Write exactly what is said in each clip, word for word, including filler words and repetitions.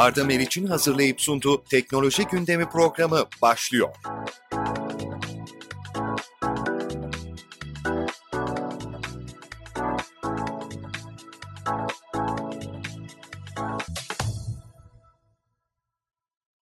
Arda Meriç'in hazırlayıp sunduğu Teknoloji Gündemi programı başlıyor.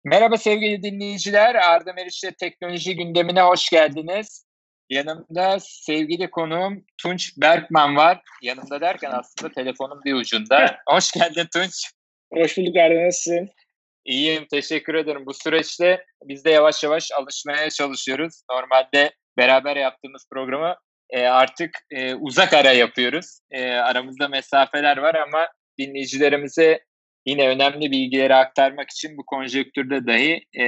Merhaba sevgili dinleyiciler, Arda Meriç'le Teknoloji Gündemi'ne hoş geldiniz. Yanımda sevgili konuğum Tunç Berkman var. Yanımda derken aslında telefonun bir ucunda. Hoş geldin Tunç. Hoş bulduk Arda, nasılsın? İyiyim, teşekkür ederim. Bu süreçte biz de yavaş yavaş alışmaya çalışıyoruz. Normalde beraber yaptığımız programı artık uzak ara yapıyoruz. Aramızda mesafeler var ama dinleyicilerimize yine önemli bilgileri aktarmak için bu konjektürde dahi e,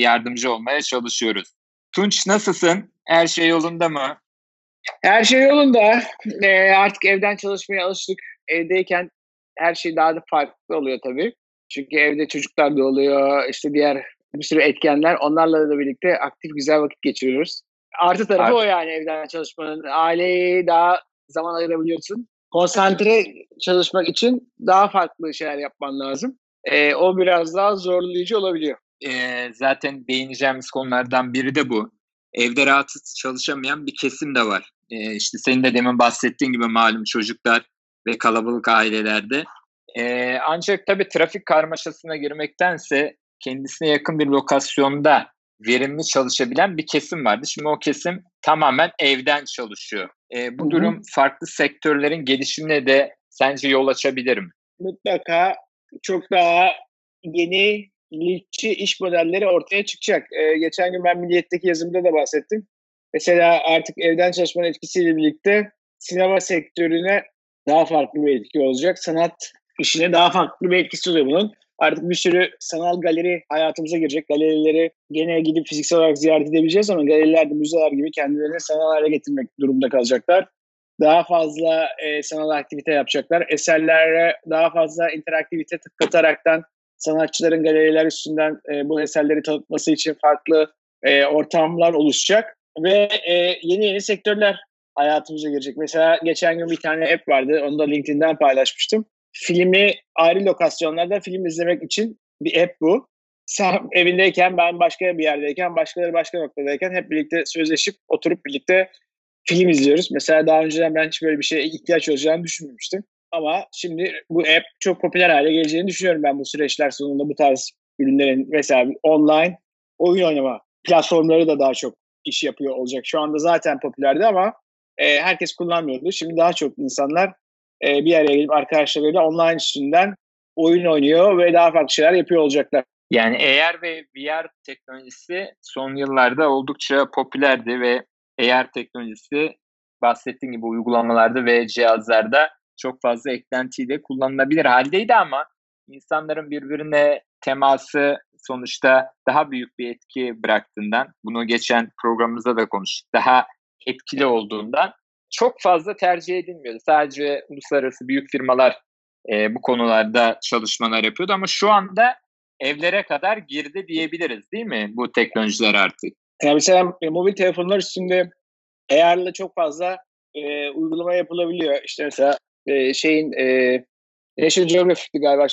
yardımcı olmaya çalışıyoruz. Tunç, nasılsın? Her şey yolunda mı? Her şey yolunda. E, artık evden çalışmaya alıştık. Evdeyken her şey daha da farklı oluyor tabii. Çünkü evde çocuklar da oluyor, işte diğer bir sürü etkenler. Onlarla da birlikte aktif güzel vakit geçiriyoruz. Artı tarafı Artık. O yani evden çalışmanın. Aileyi daha zaman ayırabiliyorsun. Konsantre çalışmak için daha farklı şeyler yapman lazım. Ee, o biraz daha zorlayıcı olabiliyor. Ee, zaten değineceğimiz konulardan biri de bu. Evde rahat çalışamayan bir kesim de var. Ee, işte senin de demin bahsettiğin gibi malum çocuklar ve kalabalık ailelerde. Ee, ancak tabii trafik karmaşasına girmektense kendisine yakın bir lokasyonda verimli çalışabilen bir kesim vardı. Şimdi o kesim tamamen evden çalışıyor. E, bu Hı-hı. durum farklı sektörlerin gelişimine de sence yol açabilir mi? Mutlaka çok daha yeni yenilikçi iş modelleri ortaya çıkacak. E, geçen gün ben Milliyet'teki yazımda da bahsettim. Mesela artık evden çalışmanın etkisiyle birlikte sinema sektörüne daha farklı bir etki olacak. Sanat işine daha farklı bir etkisi oluyor bunun. Artık bir sürü sanal galeri hayatımıza girecek. Galerileri gene gidip fiziksel olarak ziyaret edebileceğiz ama galeriler de müzeler gibi kendilerini sanal hale getirmek durumunda kalacaklar. Daha fazla e, sanal aktivite yapacaklar. Eserlere daha fazla interaktivite kataraktan sanatçıların galeriler üstünden e, bu eserleri tanıtması için farklı e, ortamlar oluşacak. Ve e, yeni yeni sektörler hayatımıza girecek. Mesela geçen gün bir tane app vardı. Onu da LinkedIn'den paylaşmıştım. Filmi ayrı lokasyonlarda film izlemek için bir app bu. Sen evindeyken, ben başka bir yerdeyken, başkaları başka noktadayken hep birlikte sözleşip oturup birlikte film izliyoruz. Mesela daha önceden ben hiç böyle bir şeye ihtiyaç olacağını düşünmemiştim. Ama şimdi bu app çok popüler hale geleceğini düşünüyorum ben bu süreçler sonunda. Bu tarz ürünlerin mesela online oyun oynama platformları da daha çok iş yapıyor olacak. Şu anda zaten popülerdi ama e, herkes kullanmıyordu. Şimdi daha çok insanlar bir araya gelip arkadaşlarıyla online üstünden oyun oynuyor ve daha farklı şeyler yapıyor olacaklar. Yani A R ve V R teknolojisi son yıllarda oldukça popülerdi ve A R teknolojisi bahsettiğim gibi uygulamalarda ve cihazlarda çok fazla eklentiyle kullanılabilir haldeydi ama insanların birbirine teması sonuçta daha büyük bir etki bıraktığından, bunu geçen programımızda da konuştuk, daha etkili olduğundan çok fazla tercih edilmiyordu. Sadece uluslararası büyük firmalar e, bu konularda çalışmalar yapıyordu ama şu anda evlere kadar girdi diyebiliriz değil mi bu teknolojiler artık? Yani mesela e, mobil telefonlar üstünde A R'la çok fazla e, uygulama yapılabiliyor. İşte mesela e, şeyin e, National Geographic'ti galiba,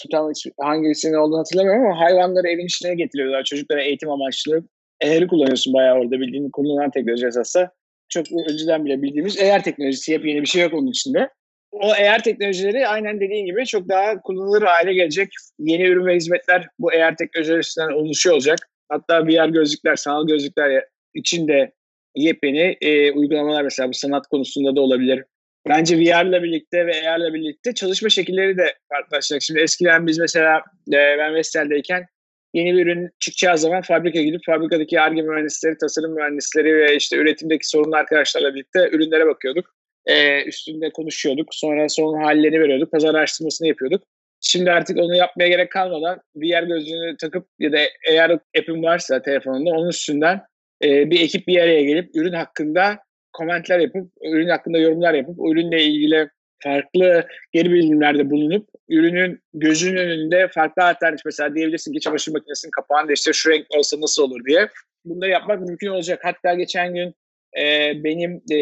hangisinin olduğunu hatırlamıyorum ama hayvanları evin içine getiriyorlar. Çocuklara eğitim amaçlı A R'ı kullanıyorsun bayağı orada, bildiğin kullanılan teknoloji esasında. Çok önceden bile bildiğimiz A R teknolojisi, yepyeni bir şey yok onun içinde. O A R teknolojileri aynen dediğin gibi çok daha kullanılır hale gelecek. Yeni ürün ve hizmetler bu A R teknolojileri üstünden oluşuyor olacak. Hatta V R gözlükler, sanal gözlükler için de yepyeni e, uygulamalar mesela bu sanat konusunda da olabilir. Bence V R'la birlikte ve A R'la birlikte çalışma şekilleri de farklılaşacak. Şimdi eskiden biz mesela e, ben Vestel'deyken yeni bir ürün çıkacağı zaman fabrikaya gidip fabrikadaki Ar-Ge mühendisleri, tasarım mühendisleri ve işte üretimdeki sorunlu arkadaşlarla birlikte ürünlere bakıyorduk. Ee, üstünde konuşuyorduk. Sonra son hallerini veriyorduk. Pazar araştırmasını yapıyorduk. Şimdi artık onu yapmaya gerek kalmadan V R gözlüğünü takıp ya da eğer app'in varsa telefonunda onun üstünden e, bir ekip bir araya gelip ürün hakkında komentler yapıp, ürün hakkında yorumlar yapıp, ürünle ilgili farklı geri bildirimlerde bulunup ürünün gözünün önünde farklı alternatif, mesela diyebilirsin ki çamaşır makinesinin kapağını değiştir, şu renk olsa nasıl olur diye. Bunu da yapmak mümkün olacak. Hatta geçen gün e, benim e,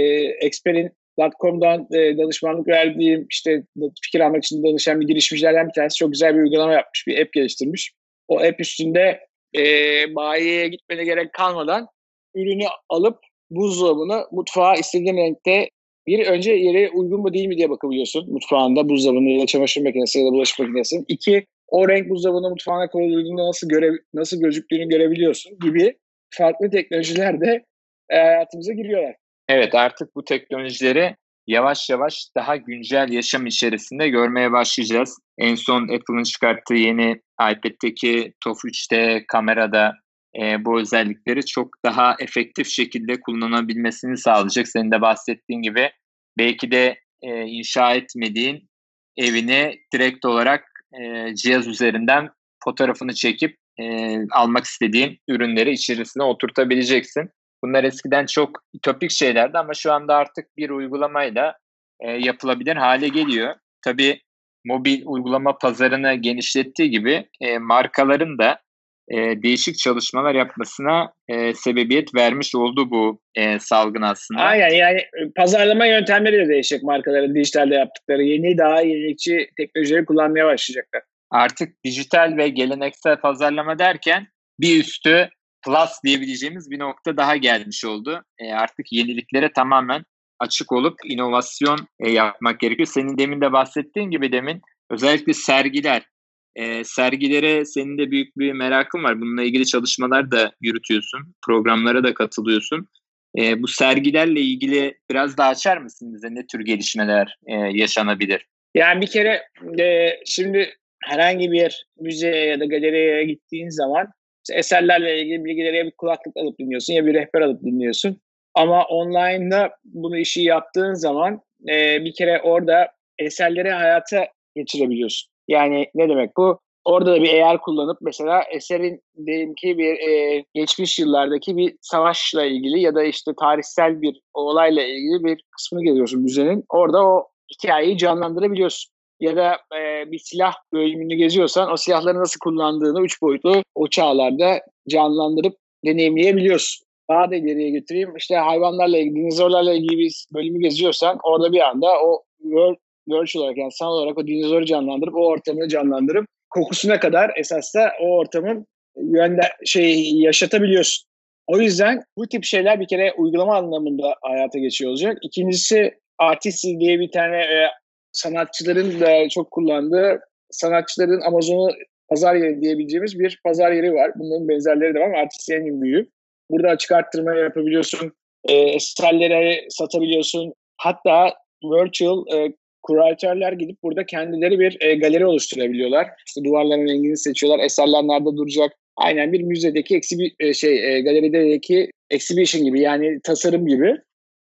Expert'in Platformdan e, danışmanlık verdiğim, işte fikir almak için danışan bir girişimcilerden bir tanesi çok güzel bir uygulama yapmış, bir app geliştirmiş. O app üstünde e, bayiyeye gitmene gerek kalmadan ürünü alıp buzdolabını mutfağa istediğin renkte bir önce yere uygun mu değil mi diye bakabiliyorsun mutfağında buzdolabını ya da çamaşır makinesi ya da bulaşık makinesi. İki, o renk buzdolabını mutfağına koyduğunda nasıl göre nasıl gözüktüğünü görebiliyorsun gibi farklı teknolojiler de e, hayatımıza giriyorlar. Evet, artık bu teknolojileri yavaş yavaş daha güncel yaşam içerisinde görmeye başlayacağız. En son Apple'ın çıkarttığı yeni iPad'teki ToF üçte kamerada e, bu özellikleri çok daha efektif şekilde kullanabilmesini sağlayacak. Senin de bahsettiğin gibi belki de e, inşa etmediğin evini direkt olarak e, cihaz üzerinden fotoğrafını çekip e, almak istediğin ürünleri içerisine oturtabileceksin. Bunlar eskiden çok ütopik şeylerdi ama şu anda artık bir uygulamayla e, yapılabilir hale geliyor. Tabii mobil uygulama pazarını genişlettiği gibi e, markaların da e, değişik çalışmalar yapmasına e, sebebiyet vermiş oldu bu e, salgın aslında. Aynen, yani pazarlama yöntemleri de değişecek, markaların dijitalde yaptıkları yeni, daha yenilikçi teknolojileri kullanmaya başlayacaklar. Artık dijital ve geleneksel pazarlama derken bir üstü plus diyebileceğimiz bir nokta daha gelmiş oldu. E artık yeniliklere tamamen açık olup inovasyon e, yapmak gerekiyor. Senin demin de bahsettiğin gibi demin özellikle sergiler. E, sergilere senin de büyük bir merakın var. Bununla ilgili çalışmalar da yürütüyorsun. Programlara da katılıyorsun. E, bu sergilerle ilgili biraz daha açar mısın bize? Ne tür gelişmeler e, yaşanabilir? Yani bir kere e, şimdi herhangi bir müzeye ya da galeriye gittiğin zaman eserlerle ilgili bilgileri ya bir kulaklık alıp dinliyorsun ya bir rehber alıp dinliyorsun. Ama online'da bunu işi yaptığın zaman e, bir kere orada eserleri hayata geçirebiliyorsun. Yani ne demek bu? Orada da bir A R kullanıp mesela eserin diyelim ki bir e, geçmiş yıllardaki bir savaşla ilgili ya da işte tarihsel bir olayla ilgili bir kısmını geziyorsun müzenin. Orada o hikayeyi canlandırabiliyorsun. Ya da e, bir silah bölümünü geziyorsan o silahları nasıl kullandığını üç boyutlu o çağlarda canlandırıp deneyimleyebiliyorsun. Daha da ileriye götüreyim. İşte hayvanlarla ilgili, dinozorlarla ilgili bir bölümü geziyorsan orada bir anda o virtual olarak, yani sanal olarak o dinozoru canlandırıp o ortamını canlandırıp kokusuna kadar esas da o ortamın yönde şey yaşatabiliyorsun. O yüzden bu tip şeyler bir kere uygulama anlamında hayata geçiyor olacak. İkincisi artist diye bir tane e, sanatçıların da çok kullandığı, sanatçıların Amazon'u pazar yeri diyebileceğimiz bir pazar yeri var. Bunların benzerleri de var ama artistlerin en büyüğü. Burada açık arttırma yapabiliyorsun, eserleri satabiliyorsun. Hatta virtual e, kuratörler gidip burada kendileri bir e, galeri oluşturabiliyorlar. İşte duvarların rengini seçiyorlar, eserler nerede duracak. Aynen bir müzedeki eksibi, e, şey e, galerideki exhibition gibi, yani tasarım gibi.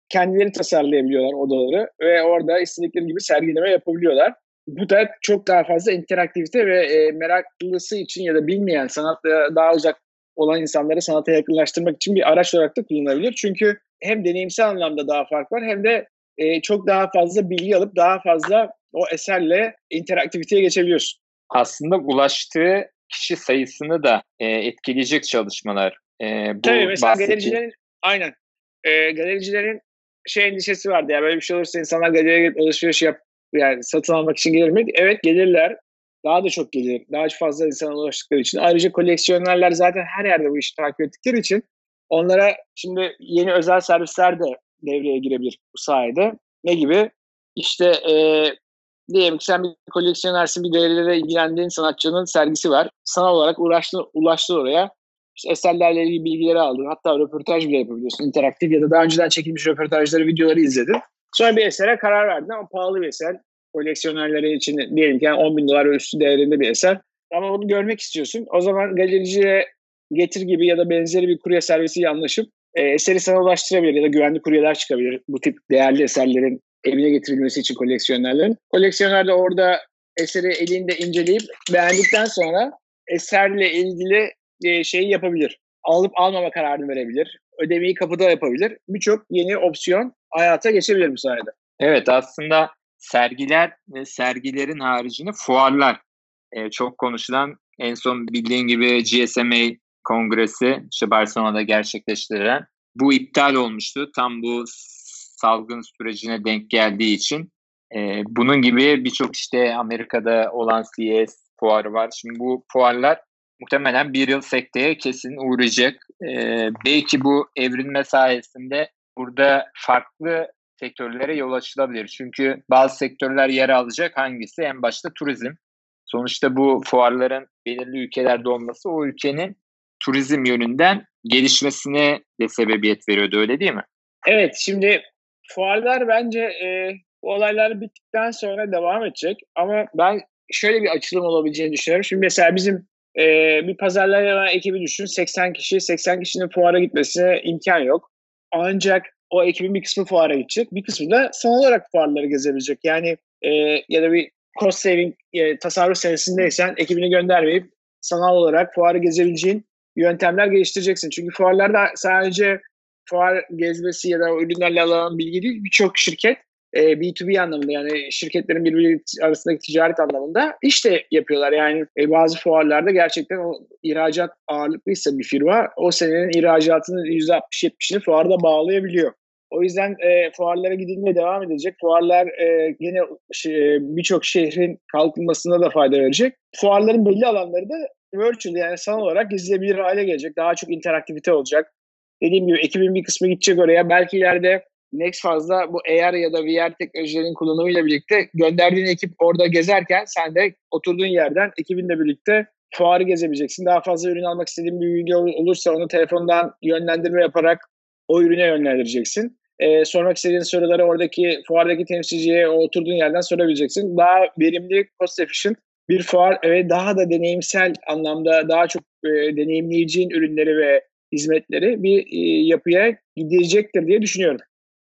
Kendileri tasarlayabiliyorlar odaları ve orada istedikleri gibi sergileme yapabiliyorlar. Bu da çok daha fazla interaktivite ve e, meraklısı için ya da bilmeyen, sanatla daha uzak olan insanları sanata yakınlaştırmak için bir araç olarak da kullanılabilir. Çünkü hem deneyimsel anlamda daha fark var hem de e, çok daha fazla bilgi alıp daha fazla o eserle interaktiviteye geçebiliyorsun. Aslında ulaştığı kişi sayısını da e, etkileyecek çalışmalar. E, bu Tabii mesela bahsettiği... galericilerin, aynen, e, galericilerin şey endişesi vardı ya, böyle bir şey olursa insanlar galeriye gelip alışveriş yap, yani satın almak için gelir mi? Evet, gelirler. Daha da çok gelir. Daha fazla insana ulaştıkları için. Ayrıca koleksiyonerler zaten her yerde bu işi takip ettikleri için onlara şimdi yeni özel servisler de devreye girebilir bu sayede. Ne gibi? İşte ee, diyelim ki sen bir koleksiyonersin, bir galerilere ilgilendiğin sanatçının sergisi var. Sanal olarak uğraştın, ulaştın oraya. İşte eserlerle ilgili bilgileri aldın. Hatta röportaj bile yapabiliyorsun. İnteraktif ya da daha önceden çekilmiş röportajları, videoları izledin. Sonra bir esere karar verdin ama pahalı bir eser. Koleksiyonerleri için diyelim ki yani on bin dolar ve üstü değerinde bir eser. Ama bunu görmek istiyorsun. O zaman galericiye Getir gibi ya da benzeri bir kurye servisiyle anlaşıp e, eseri sana ulaştırabilir ya da güvenli kuryeler çıkabilir. Bu tip değerli eserlerin evine getirilmesi için koleksiyonerlerin. Koleksiyoner de orada eseri elinde inceleyip beğendikten sonra eserle ilgili şeyi yapabilir. Alıp almama kararını verebilir. Ödemeyi kapıda yapabilir. Birçok yeni opsiyon hayata geçebilir bu sayede. Evet, aslında sergiler ve sergilerin haricinde fuarlar. Ee, çok konuşulan, en son bildiğin gibi G S M A kongresi işte Barcelona'da gerçekleştirilen, bu iptal olmuştu. Tam bu salgın sürecine denk geldiği için. E, bunun gibi birçok işte Amerika'da olan C E S fuarı var. Şimdi bu fuarlar muhtemelen bir yıl sekteye kesin uğrayacak. E, belki bu evrilme sayesinde burada farklı sektörlere yol açılabilir. Çünkü bazı sektörler yer alacak. Hangisi? En başta turizm. Sonuçta bu fuarların belirli ülkelerde olması o ülkenin turizm yönünden gelişmesine de sebebiyet veriyordu, öyle değil mi? Evet, şimdi fuarlar bence e, bu olaylar bittikten sonra devam edecek. Ama ben şöyle bir açılım olabileceğini düşünüyorum. Şimdi mesela bizim e, bir pazarlama ekibi düşün, seksen kişi, seksen kişinin fuara gitmesine imkan yok. Ancak o ekibin bir kısmı fuara gidecek, bir kısmı da sanal olarak fuarları gezebilecek. Yani e, ya da bir cost saving, e, tasarruf senesindeysen ekibini göndermeyip sanal olarak fuarı gezebileceğin yöntemler geliştireceksin. Çünkü fuarlarda sadece fuar gezmesi ya da ürünlerle alınan bilgi değil, birçok şirket e, B iki B anlamında, yani şirketlerin birbiri arasındaki ticaret anlamında iş de yapıyorlar. Yani e, bazı fuarlarda gerçekten o ihracat ağırlıklıysa bir firma, o senenin ihracatının yüzde altmış yetmişini fuarda bağlayabiliyor. O yüzden e, fuarlara gidilmeye devam edecek. Fuarlar e, yine e, birçok şehrin kalkınmasına da fayda verecek. Fuarların belli alanları da virtual, yani sanal olarak gezilebilir hale gelecek. Daha çok interaktivite olacak. Dediğim gibi ekibin bir kısmı gidecek oraya. Belki ileride next fazla bu A R ya da V R teknolojilerin kullanımıyla birlikte gönderdiğin ekip orada gezerken sen de oturduğun yerden ekibinle birlikte fuarı gezebileceksin. Daha fazla ürün almak istediğin bir video olursa onu telefondan yönlendirme yaparak o ürüne yönlendireceksin. Ee, sormak istediğin soruları oradaki fuardaki temsilciye oturduğun yerden sorabileceksin. Daha verimli, cost efficient bir fuar ve daha da deneyimsel anlamda daha çok e, deneyimleyeceğin ürünleri ve hizmetleri bir e, yapıya gidecektir diye düşünüyorum.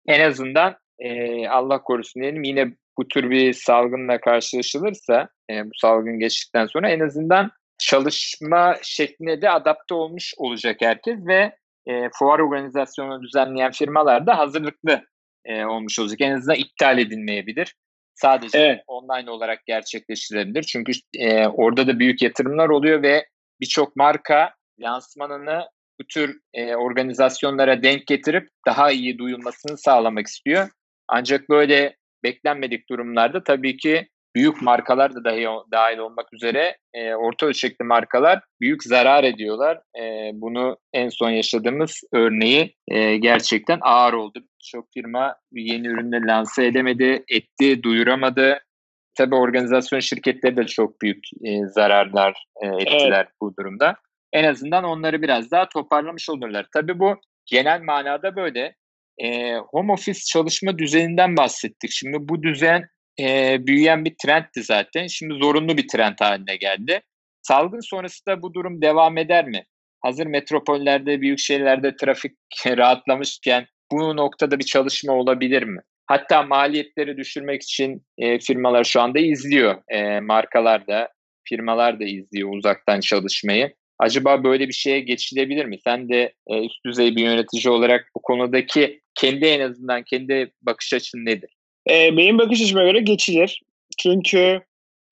En azından e, Allah korusun diyelim, yine bu tür bir salgınla karşılaşılırsa e, bu salgın geçtikten sonra en azından çalışma şekline de adapte olmuş olacak herkes ve E, fuar organizasyonunu düzenleyen firmalar da hazırlıklı e, olmuş olacak. En azından iptal edilmeyebilir. Sadece evet, online olarak gerçekleştirilebilir. Çünkü e, orada da büyük yatırımlar oluyor ve birçok marka lansmanını bu tür e, organizasyonlara denk getirip daha iyi duyulmasını sağlamak istiyor. Ancak böyle beklenmedik durumlarda tabii ki büyük markalar da dahi, dahil olmak üzere e, orta ölçekli markalar büyük zarar ediyorlar. E, bunu en son yaşadığımız örneği e, gerçekten ağır oldu. Birçok firma yeni ürünleri lanse edemedi, etti, duyuramadı. Tabii organizasyon şirketleri de çok büyük e, zararlar e, ettiler evet, bu durumda. En azından onları biraz daha toparlamış olurlar. Tabii bu genel manada böyle. E, home office çalışma düzeninden bahsettik. Şimdi bu düzen E, büyüyen bir trendti zaten. Şimdi zorunlu bir trend haline geldi. Salgın sonrası da bu durum devam eder mi? Hazır metropollerde, büyük şehirlerde trafik rahatlamışken bu noktada bir çalışma olabilir mi? Hatta maliyetleri düşürmek için e, firmalar şu anda izliyor. E, markalar da, firmalar da izliyor uzaktan çalışmayı. Acaba böyle bir şeye geçilebilir mi? Sen de e, üst düzey bir yönetici olarak bu konudaki kendi en azından kendi bakış açın nedir? E, benim bakış açıma göre geçilir. Çünkü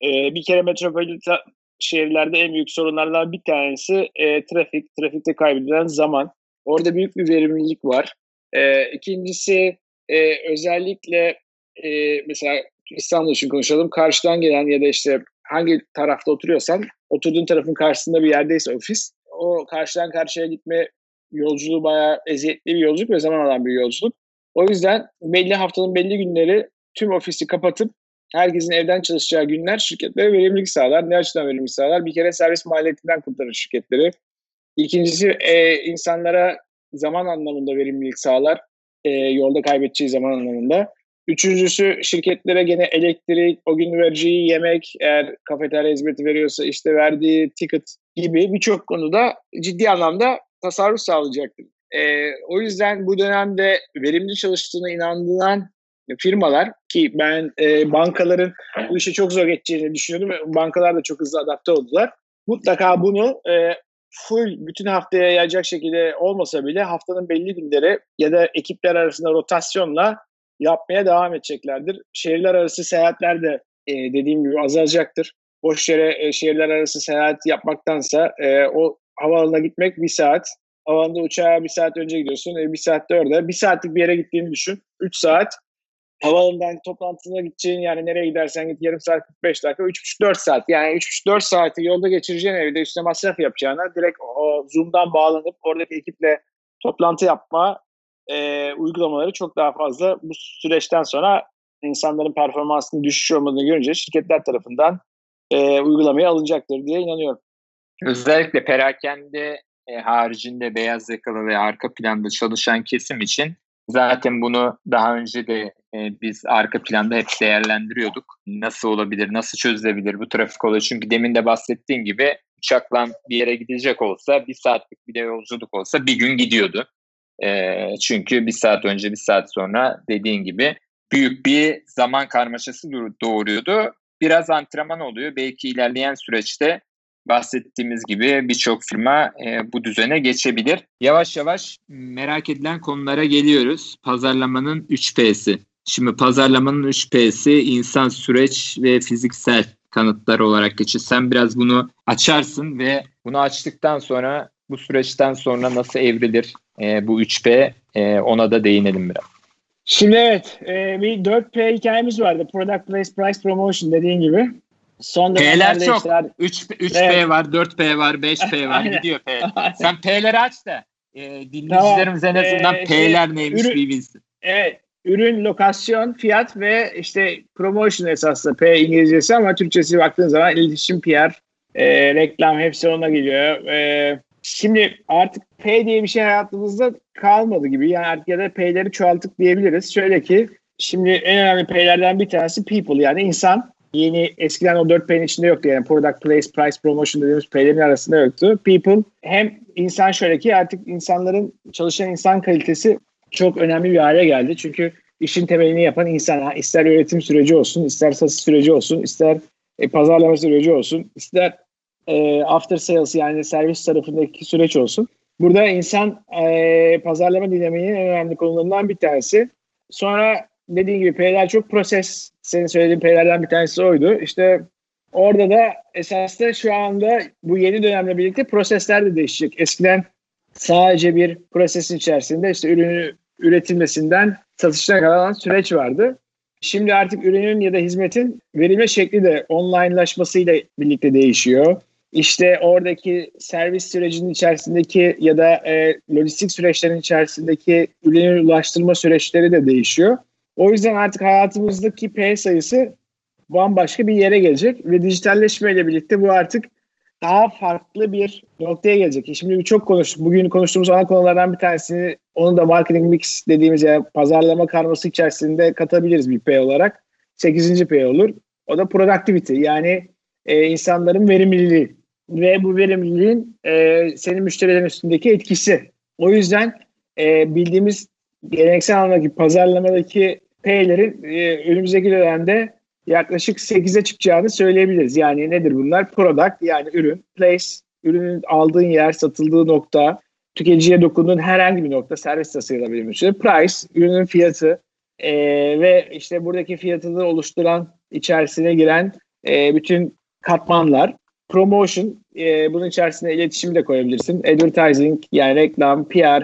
e, bir kere metropolitan şehirlerde en büyük sorunlardan bir tanesi e, trafik. Trafikte kaybedilen zaman. Orada büyük bir verimlilik var. E, ikincisi e, özellikle e, mesela İstanbul için konuşalım. Karşıdan gelen ya da işte hangi tarafta oturuyorsan, oturduğun tarafın karşısında bir yerdeyse ofis, o karşıdan karşıya gitme yolculuğu bayağı eziyetli bir yolculuk ve zaman alan bir yolculuk. O yüzden belli haftanın belli günleri tüm ofisi kapatıp herkesin evden çalışacağı günler şirketlere verimlilik sağlar. Ne açıdan verimlilik sağlar? Bir kere servis maliyetinden kurtarır şirketleri. İkincisi e, insanlara zaman anlamında verimlilik sağlar. E, yolda kaybedeceği zaman anlamında. Üçüncüsü şirketlere gene elektrik, o gün vereceği yemek, eğer kafeterya hizmeti veriyorsa işte verdiği ticket gibi birçok konuda ciddi anlamda tasarruf sağlayacaktır. Ee, o yüzden bu dönemde verimli çalıştığına inandığından firmalar, ki ben e, bankaların bu işe çok zor geçeceğini düşünüyordum. Bankalar da çok hızlı adapte oldular. Mutlaka bunu e, full bütün haftaya yayacak şekilde olmasa bile haftanın belli günleri ya da ekipler arasında rotasyonla yapmaya devam edeceklerdir. Şehirler arası seyahatler de e, dediğim gibi azalacaktır. Boş yere e, şehirler arası seyahat yapmaktansa e, o havaalanına gitmek bir saat, Havanda uçağa bir saat önce gidiyorsun. E, bir saatte orada. Bir saatlik bir yere gittiğini düşün. Üç saat. Havalimanından toplantısına gideceğin, yani nereye gidersen git, yarım saat, kırk beş dakika, üç buçuk dört saat. Yani üç buçuk dört saati yolda geçireceğin, evde üstüne masraf yapacağına direkt o Zoom'dan bağlanıp oradaki ekiple toplantı yapma e, uygulamaları çok daha fazla. Bu süreçten sonra insanların performansının düşüş olmadığını görünce şirketler tarafından e, uygulamaya alınacaktır diye inanıyorum. Özellikle perakende e, haricinde beyaz yakalı ve arka planda çalışan kesim için zaten bunu daha önce de e, biz arka planda hep değerlendiriyorduk. Nasıl olabilir, nasıl çözülebilir bu trafik olayı? Çünkü demin de bahsettiğim gibi uçakla bir yere gidecek olsa, bir saatlik bir de yolculuk olsa bir gün gidiyordu. E, çünkü bir saat önce, bir saat sonra dediğin gibi büyük bir zaman karmaşası doğuruyordu. Biraz antrenman oluyor. Belki ilerleyen süreçte bahsettiğimiz gibi birçok firma e, bu düzene geçebilir. Yavaş yavaş merak edilen konulara geliyoruz. Pazarlamanın üç P'si. Şimdi pazarlamanın üç P'si insan, süreç ve fiziksel kanıtlar olarak geçiyor. Sen biraz bunu açarsın ve bunu açtıktan sonra bu süreçten sonra nasıl evrilir e, bu üç P e, ona da değinelim biraz. Şimdi evet e, bir dört P hikayemiz vardı. Product, Place, Price, Promotion dediğin gibi. Son P'ler çok. Işler... üç P evet. Var, dört P var, beş P var. Gidiyor P. Sen P'leri aç da e, dinleyicilerimiz tamam. en azından ee, P'ler şey, neymiş ürün, bir bilsin. Evet. Ürün, lokasyon, fiyat ve işte promotion esaslı P İngilizcesi ama Türkçesi baktığın zaman iletişim, P R, e, reklam hepsi ona geliyor. E, şimdi artık P diye bir şey hayatımızda kalmadı gibi. Yani artık ya da P'leri çoğaltık diyebiliriz. Şöyle ki şimdi en önemli P'lerden bir tanesi people, yani insan. Yeni eskiden o dört P'nin içinde yoktu, yani product, place, price, promotion dediğimiz P'lerin arasında yoktu. People hem insan, şöyle ki artık insanların, çalışan insan kalitesi çok önemli bir hale geldi. Çünkü işin temelini yapan insan, ister üretim süreci olsun, ister satış süreci olsun, ister e, pazarlama süreci olsun, ister e, after sales yani servis tarafındaki süreç olsun. Burada insan e, pazarlama dinamiğinin en önemli konularından bir tanesi. Sonra dediğim gibi P'ler çok, proses, senin söylediğin P'lerden bir tanesi oydu. İşte orada da esasında şu anda bu yeni dönemle birlikte prosesler de değişecek. Eskiden sadece bir prosesin içerisinde işte ürünün üretilmesinden satışına kadar süreç vardı. Şimdi artık ürünün ya da hizmetin verilme şekli de onlinelaşmasıyla birlikte değişiyor. İşte oradaki servis sürecinin içerisindeki ya da e, lojistik süreçlerin içerisindeki ürünün ulaştırma süreçleri de değişiyor. O yüzden artık hayatımızdaki P sayısı bambaşka bir yere gelecek ve dijitalleşmeyle birlikte bu artık daha farklı bir noktaya gelecek. Şimdi çok konuştuk. Bugün konuştuğumuz ana konulardan bir tanesini, onu da marketing mix dediğimiz, yani pazarlama karması içerisinde katabiliriz bir P olarak. sekizinci P olur. O da productivity, yani e, insanların verimliliği ve bu verimliliğin e, senin müşterilerin üstündeki etkisi. O yüzden e, bildiğimiz geleneksel anlamdaki pazarlamadaki P'lerin e, önümüzdeki dönemde yaklaşık sekize çıkacağını söyleyebiliriz. Yani nedir bunlar? Product, yani ürün. Place, ürünün aldığın yer, satıldığı nokta, tüketiciye dokunduğun herhangi bir nokta, servis de sayılabilir. Price, ürünün fiyatı e, ve işte buradaki fiyatını oluşturan, içerisine giren e, bütün katmanlar. Promotion, e, bunun içerisine iletişimi de koyabilirsin. Advertising, yani reklam, P R,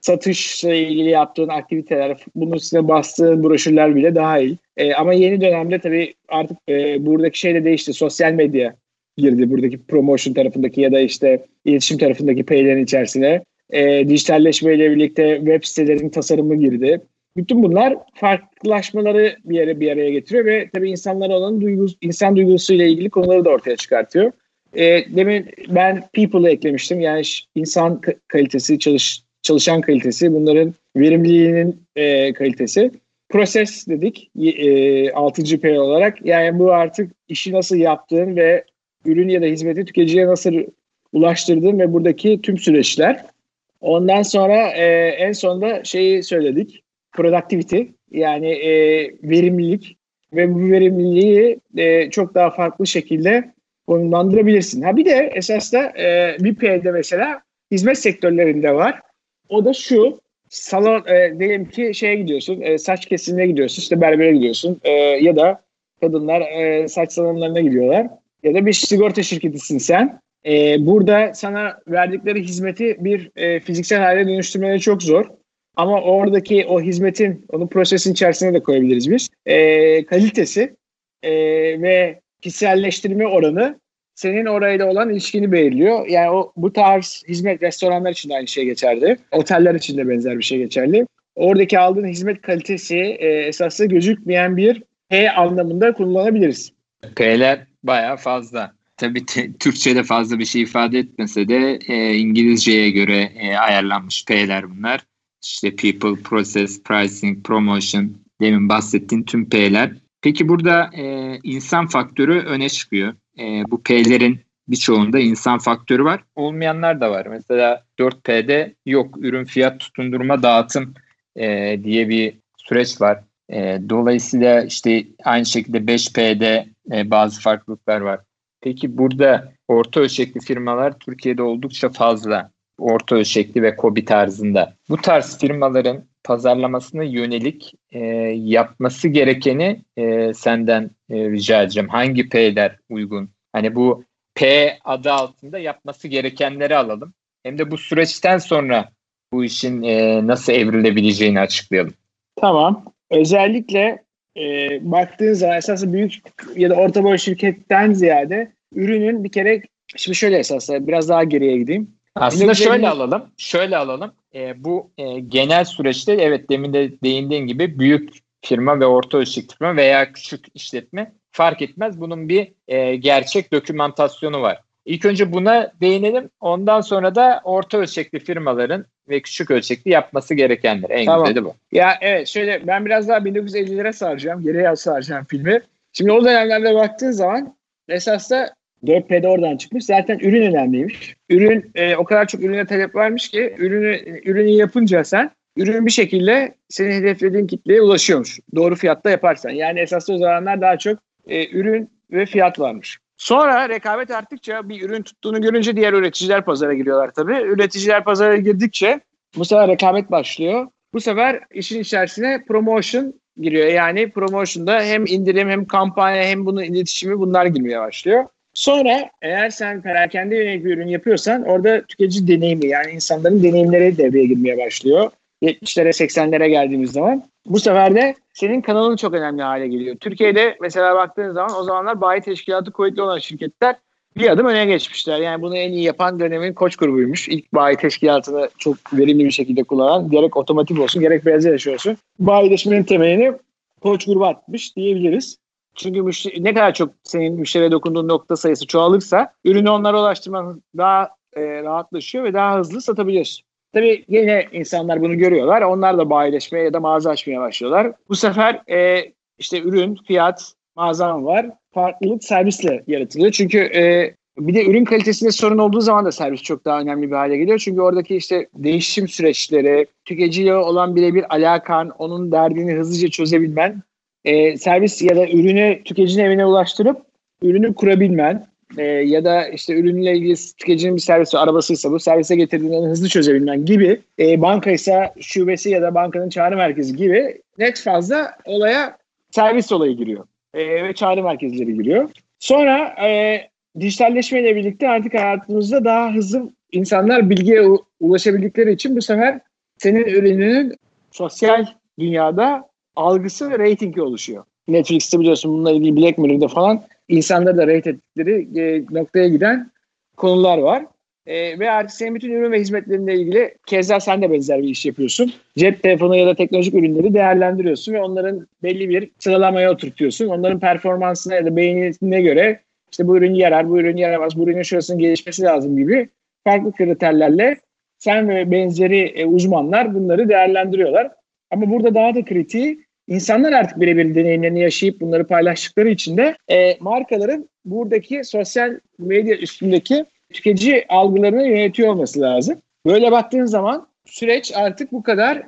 satışla ilgili yaptığın aktiviteler, bunun üstüne bastığın broşürler bile dahil. E, ama yeni dönemde tabii artık e, buradaki şey de değişti. Sosyal medya girdi buradaki promotion tarafındaki ya da işte iletişim tarafındaki P'lerin içerisine. E, dijitalleşmeyle birlikte web sitelerinin tasarımı girdi. Bütün bunlar farklılaşmaları bir yere bir araya getiriyor ve tabii insanlara olan duygus, insan duygusuyla ilgili konuları da ortaya çıkartıyor. E, demin ben people'ı eklemiştim. Yani insan kalitesi, çalış çalışan kalitesi, bunların verimliliğinin e, kalitesi. Proses dedik e, altıncı P olarak. Yani bu artık işi nasıl yaptığın ve ürün ya da hizmeti tüketiciye nasıl ulaştırdığın ve buradaki tüm süreçler. Ondan sonra e, en sonunda şeyi söyledik. Productivity, yani e, verimlilik ve bu verimliliği e, çok daha farklı şekilde konumlandırabilirsin. Ha bir de esas da e, bir P'de mesela hizmet sektörlerinde var. O da şu, salon, e, diyelim ki şeye gidiyorsun, e, saç kesimine gidiyorsun, işte berbere gidiyorsun e, ya da kadınlar e, saç salonlarına gidiyorlar. Ya da bir sigorta şirketisin sen, e, burada sana verdikleri hizmeti bir e, fiziksel hale dönüştürmeleri çok zor. Ama oradaki o hizmetin, onun prosesin içerisine de koyabiliriz biz. E, kalitesi e, ve kişiselleştirme oranı senin orayla olan ilişkini belirliyor. Yani o, bu tarz hizmet restoranlar için de aynı şey geçerli. Oteller için de benzer bir şey geçerli. Oradaki aldığın hizmet kalitesi e, esasında gözükmeyen bir H anlamında kullanabiliriz. P'ler bayağı fazla. Tabii t- Türkçe'de fazla bir şey ifade etmese de e, İngilizce'ye göre e, ayarlanmış P'ler bunlar. İşte people, process, pricing, promotion, demin bahsettiğim tüm P'ler. Peki burada e, insan faktörü öne çıkıyor. E, bu P'lerin birçoğunda insan faktörü var. Olmayanlar da var. Mesela dört P'de yok. Ürün, fiyat, tutundurma, dağıtım e, diye bir süreç var. E, dolayısıyla işte aynı şekilde beş P'de e, bazı farklılıklar var. Peki burada orta ölçekli firmalar Türkiye'de oldukça fazla. Orta ölçekli ve KOBİ tarzında. Bu tarz firmaların pazarlamasına yönelik e, yapması gerekeni e, senden e, rica edeceğim. Hangi P'ler uygun? Hani bu P adı altında yapması gerekenleri alalım. Hem de bu süreçten sonra bu işin e, nasıl evrilebileceğini açıklayalım. Tamam. Özellikle e, baktığın zaman esasında büyük ya da orta boy şirketten ziyade ürünün bir kere, şimdi şöyle esasında biraz daha geriye gideyim. Aslında şöyle alalım, şöyle alalım. E, bu e, genel süreçte evet demin de değindiğin gibi büyük firma ve orta ölçekli firma veya küçük işletme fark etmez. Bunun bir e, gerçek dokümantasyonu var. İlk önce buna değinelim. Ondan sonra da orta ölçekli firmaların ve küçük ölçekli yapması gerekenler. En tamam. Güzeli bu. Ya evet, şöyle ben biraz daha bin dokuz yüz ellilere saracağım, geriye saracağım filmi. Şimdi o dönemlerde baktığın zaman esas da dört P'de oradan çıkmış. Zaten ürün önemliymiş. Ürün e, o kadar çok ürüne talep varmış ki ürünü ürünü yapınca sen ürün bir şekilde senin hedeflediğin kitleye ulaşıyormuş. Doğru fiyatta yaparsan. Yani esaslı o zamanlar daha çok e, ürün ve fiyat varmış. Sonra rekabet arttıkça bir ürün tuttuğunu görünce diğer üreticiler pazara giriyorlar tabii. Üreticiler pazara girdikçe bu sefer rekabet başlıyor. Bu sefer işin içerisine promotion giriyor. Yani promotion'da hem indirim hem kampanya hem bunun iletişimi bunlar girmeye başlıyor. Sonra eğer sen perakende yönelik bir ürün yapıyorsan orada tüketici deneyimi yani insanların deneyimleri devreye girmeye başlıyor. yetmişlere seksenlere geldiğimiz zaman bu sefer de senin kanalın çok önemli hale geliyor. Türkiye'de mesela baktığın zaman o zamanlar bayi teşkilatı kuvvetli olan şirketler bir adım öne geçmişler. Yani bunu en iyi yapan dönemin Koç grubuymuş. İlk bayi teşkilatını çok verimli bir şekilde kullanan gerek otomotiv olsun gerek beyaz eşya olsun bayileşmenin temelini Koç grubu atmış diyebiliriz. Çünkü müşteri, ne kadar çok senin müşteriye dokunduğun nokta sayısı çoğalırsa ürünü onlara ulaştırman daha e, rahatlaşıyor ve daha hızlı satabiliyorsun. Tabii yine insanlar bunu görüyorlar. Onlar da bayileşmeye ya da mağaza açmaya başlıyorlar. Bu sefer e, işte ürün, fiyat, mağazan var. Farklılık servisle yaratılıyor. Çünkü e, bir de ürün kalitesinde sorun olduğu zaman da servis çok daha önemli bir hale geliyor. Çünkü oradaki işte değişim süreçleri, tüketiciyle olan birebir alakan, onun derdini hızlıca çözebilmen, E, servis ya da ürünü tüketicinin evine ulaştırıp ürünü kurabilmen e, ya da işte ürünle ilgili tüketicinin bir servisi arabasıysa bu servise getirdiğini hızlı çözebilmen gibi e, bankaysa şubesi ya da bankanın çağrı merkezi gibi net fazla olaya servis olayı giriyor e, ve çağrı merkezleri giriyor. Sonra e, dijitalleşmeyle birlikte artık hayatımızda daha hızlı insanlar bilgiye u- ulaşabildikleri için bu sefer senin ürününün sosyal dünyada algısı ve reytingi oluşuyor. Netflix'te biliyorsun bununla ilgili Black Mirror'da falan insanları da reyt ettikleri e, noktaya giden konular var. E, ve artık senin bütün ürün ve hizmetlerinle ilgili keza sen de benzer bir iş yapıyorsun. Cep telefonu ya da teknolojik ürünleri değerlendiriyorsun ve onların belli bir sıralamaya oturtuyorsun. Onların performansına ya da beğenisine göre işte bu ürün yarar, bu ürün yaramaz, bu ürünün şurasının gelişmesi lazım gibi farklı kriterlerle sen ve benzeri e, uzmanlar bunları değerlendiriyorlar. Ama burada daha da kritiği İnsanlar artık birebir deneyimlerini yaşayıp bunları paylaştıkları için de e, markaların buradaki sosyal medya üstündeki tüketici algılarını yönetiyor olması lazım. Böyle baktığın zaman süreç artık bu kadar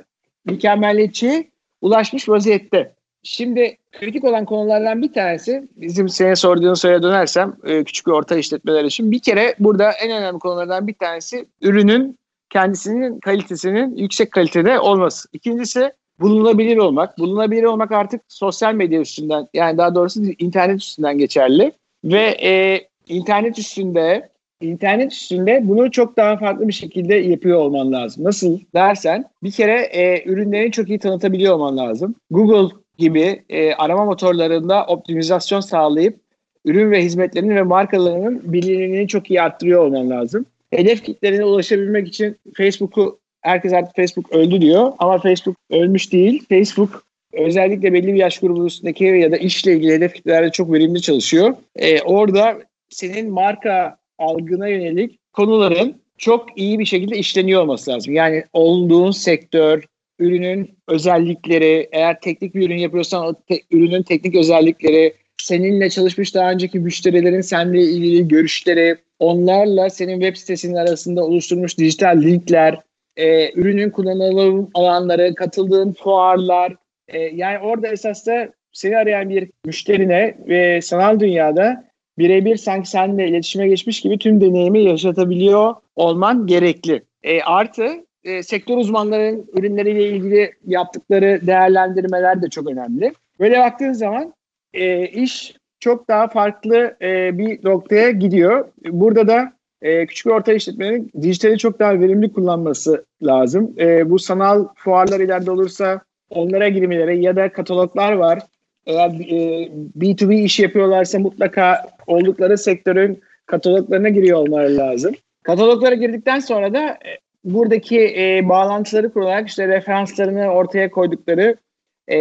mükemmeliyetçiye ulaşmış vaziyette. Şimdi kritik olan konulardan bir tanesi bizim senin sorduğun soruya dönersem e, küçük ve orta işletmeler için bir kere burada en önemli konulardan bir tanesi ürünün kendisinin kalitesinin yüksek kalitede olması. İkincisi bulunabilir olmak. Bulunabilir olmak artık sosyal medya üstünden yani daha doğrusu internet üstünden geçerli. Ve e, internet üstünde İnternet üstünde bunu çok daha farklı bir şekilde yapıyor olman lazım. Nasıl dersen bir kere e, ürünlerini çok iyi tanıtabiliyor olman lazım. Google gibi e, arama motorlarında optimizasyon sağlayıp ürün ve hizmetlerinin ve markalarının bilinirliğini çok iyi arttırıyor olman lazım. Hedef kitlerine ulaşabilmek için Facebook'u, herkes artık Facebook öldü diyor ama Facebook ölmüş değil. Facebook özellikle belli bir yaş grubunun üstündeki ya da işle ilgili hedef kitlelerde çok verimli çalışıyor. E, orada senin marka algına yönelik konuların çok iyi bir şekilde işleniyor olması lazım. Yani olduğun sektör, ürünün özellikleri, eğer teknik bir ürün yapıyorsan o te- ürünün teknik özellikleri, seninle çalışmış daha önceki müşterilerin seninle ilgili görüşleri, onlarla senin web sitesinin arasında oluşturmuş dijital linkler, e, ürünün kullanılım alanları, katıldığın fuarlar. E, yani orada esas da seni arayan bir müşterine ve sanal dünyada birebir sanki seninle iletişime geçmiş gibi tüm deneyimi yaşatabiliyor olman gerekli. E, artı e, sektör uzmanlarının ürünleriyle ilgili yaptıkları değerlendirmeler de çok önemli. Böyle baktığın zaman e, iş çok daha farklı e, bir noktaya gidiyor. Burada da e, küçük ve orta işletmenin dijitali çok daha verimli kullanması lazım. E, bu sanal fuarlar ileride olursa onlara girmeleri ya da kataloglar var. Eğer e, B iki B iş yapıyorlarsa mutlaka oldukları sektörün kataloglarına giriyor olmaları lazım. Kataloglara girdikten sonra da e, buradaki e, bağlantıları kurarak işte referanslarını ortaya koydukları e,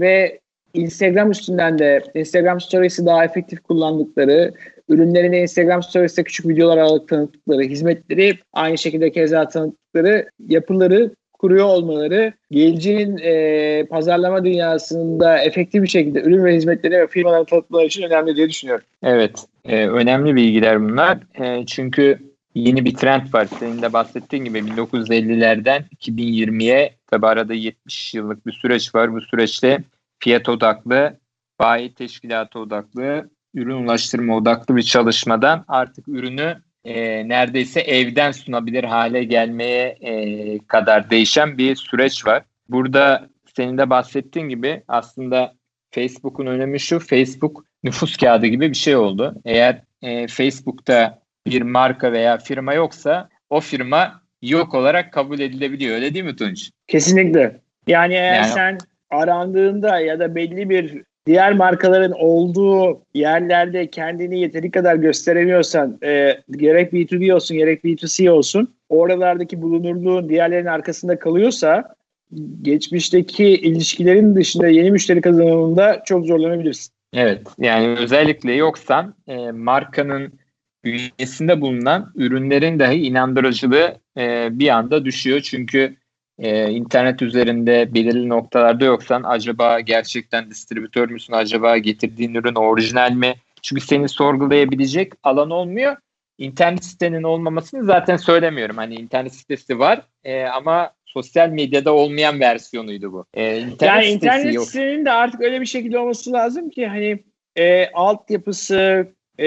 ve Instagram üstünden de Instagram Stories'i daha efektif kullandıkları, ürünlerini Instagram Stories'te küçük videolar alarak tanıttıkları, hizmetleri aynı şekilde keza tanıttıkları yapıları kuruyor olmaları, geleceğin e, pazarlama dünyasında efektif bir şekilde ürün ve hizmetleri ve firmaların tanıtmaları için önemli diye düşünüyorum. Evet, e, önemli bilgiler bunlar. E, çünkü yeni bir trend var. Senin de bahsettiğin gibi bin dokuz yüz ellilerden iki bin yirmiye, tabi arada yetmiş yıllık bir süreç var. Bu süreçte fiyat odaklı, bayi teşkilatı odaklı, ürün ulaştırma odaklı bir çalışmadan artık ürünü E, neredeyse evden sunabilir hale gelmeye e, kadar değişen bir süreç var. Burada senin de bahsettiğin gibi aslında Facebook'un önemi şu, Facebook nüfus kağıdı gibi bir şey oldu. Eğer e, Facebook'ta bir marka veya firma yoksa o firma yok olarak kabul edilebiliyor. Öyle değil mi Tunç? Kesinlikle. Yani eğer yani... sen arandığında ya da belli bir diğer markaların olduğu yerlerde kendini yeteri kadar gösteremiyorsan e, gerek B iki B olsun gerek B iki C olsun oralardaki bulunurluğun diğerlerin arkasında kalıyorsa geçmişteki ilişkilerin dışında yeni müşteri kazanımında çok zorlanabilirsin. Evet, yani özellikle yoksan e, markanın bünyesinde bulunan ürünlerin dahi inandırıcılığı e, bir anda düşüyor çünkü Ee, internet üzerinde belirli noktalarda yoksan acaba gerçekten distribütör müsün? Acaba getirdiğin ürün orijinal mi? Çünkü seni sorgulayabilecek alan olmuyor. İnternet sitenin olmamasını zaten söylemiyorum. Hani internet sitesi var e, ama sosyal medyada olmayan versiyonuydu bu. E, internet yani internet sitesinin de artık öyle bir şekilde olması lazım ki hani e, altyapısı, e,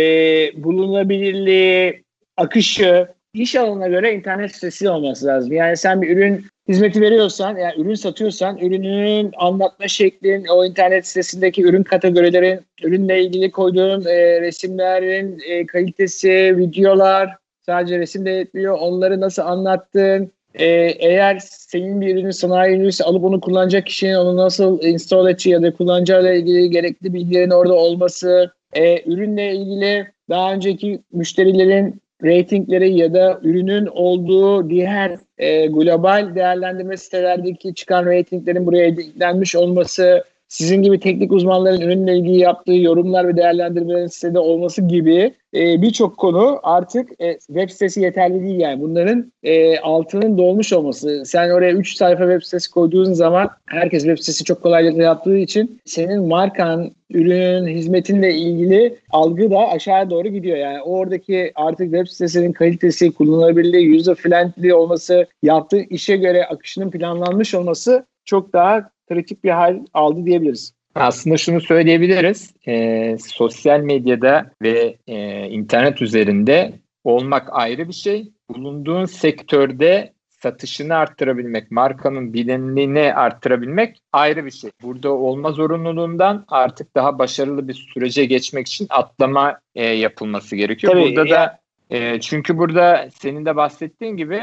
bulunabilirliği, akışı iş alanına göre internet sitesi olması lazım. Yani sen bir ürün hizmeti veriyorsan, yani ürün satıyorsan ürünün anlatma şeklin, o internet sitesindeki ürün kategorilerin, ürünle ilgili koyduğun e, resimlerin e, kalitesi, videolar, sadece resim de yetmiyor, onları nasıl anlattın, e, eğer senin bir ürünün sanayi ürünüyse alıp onu kullanacak kişinin onu nasıl install edeceği ya da kullanacağıyla ilgili gerekli bilgilerin orada olması, e, ürünle ilgili daha önceki müşterilerin ratingleri ya da ürünün olduğu diğer e, global değerlendirme sitelerdeki çıkan ratinglerin buraya eklenmiş olması, sizin gibi teknik uzmanların ürünle ilgili yaptığı yorumlar ve değerlendirmelerin sitede olması gibi e, birçok konu artık e, web sitesi yeterli değil yani. Bunların e, altının dolmuş olması. Sen oraya üç sayfa web sitesi koyduğun zaman herkes web sitesi çok kolaylıkla yaptığı için senin markan, ürünün, hizmetinle ilgili algı da aşağıya doğru gidiyor. Yani oradaki artık web sitesinin kalitesi, kullanılabilirliği, user friendly olması, yaptığı işe göre akışının planlanmış olması çok daha kritik bir hal aldı diyebiliriz. Aslında şunu söyleyebiliriz. E, sosyal medyada ve e, internet üzerinde olmak ayrı bir şey. Bulunduğun sektörde satışını arttırabilmek, markanın bilinirliğini arttırabilmek ayrı bir şey. Burada olma zorunluluğundan artık daha başarılı bir sürece geçmek için atlama e, yapılması gerekiyor. Tabii, burada ya, da E, çünkü burada senin de bahsettiğin gibi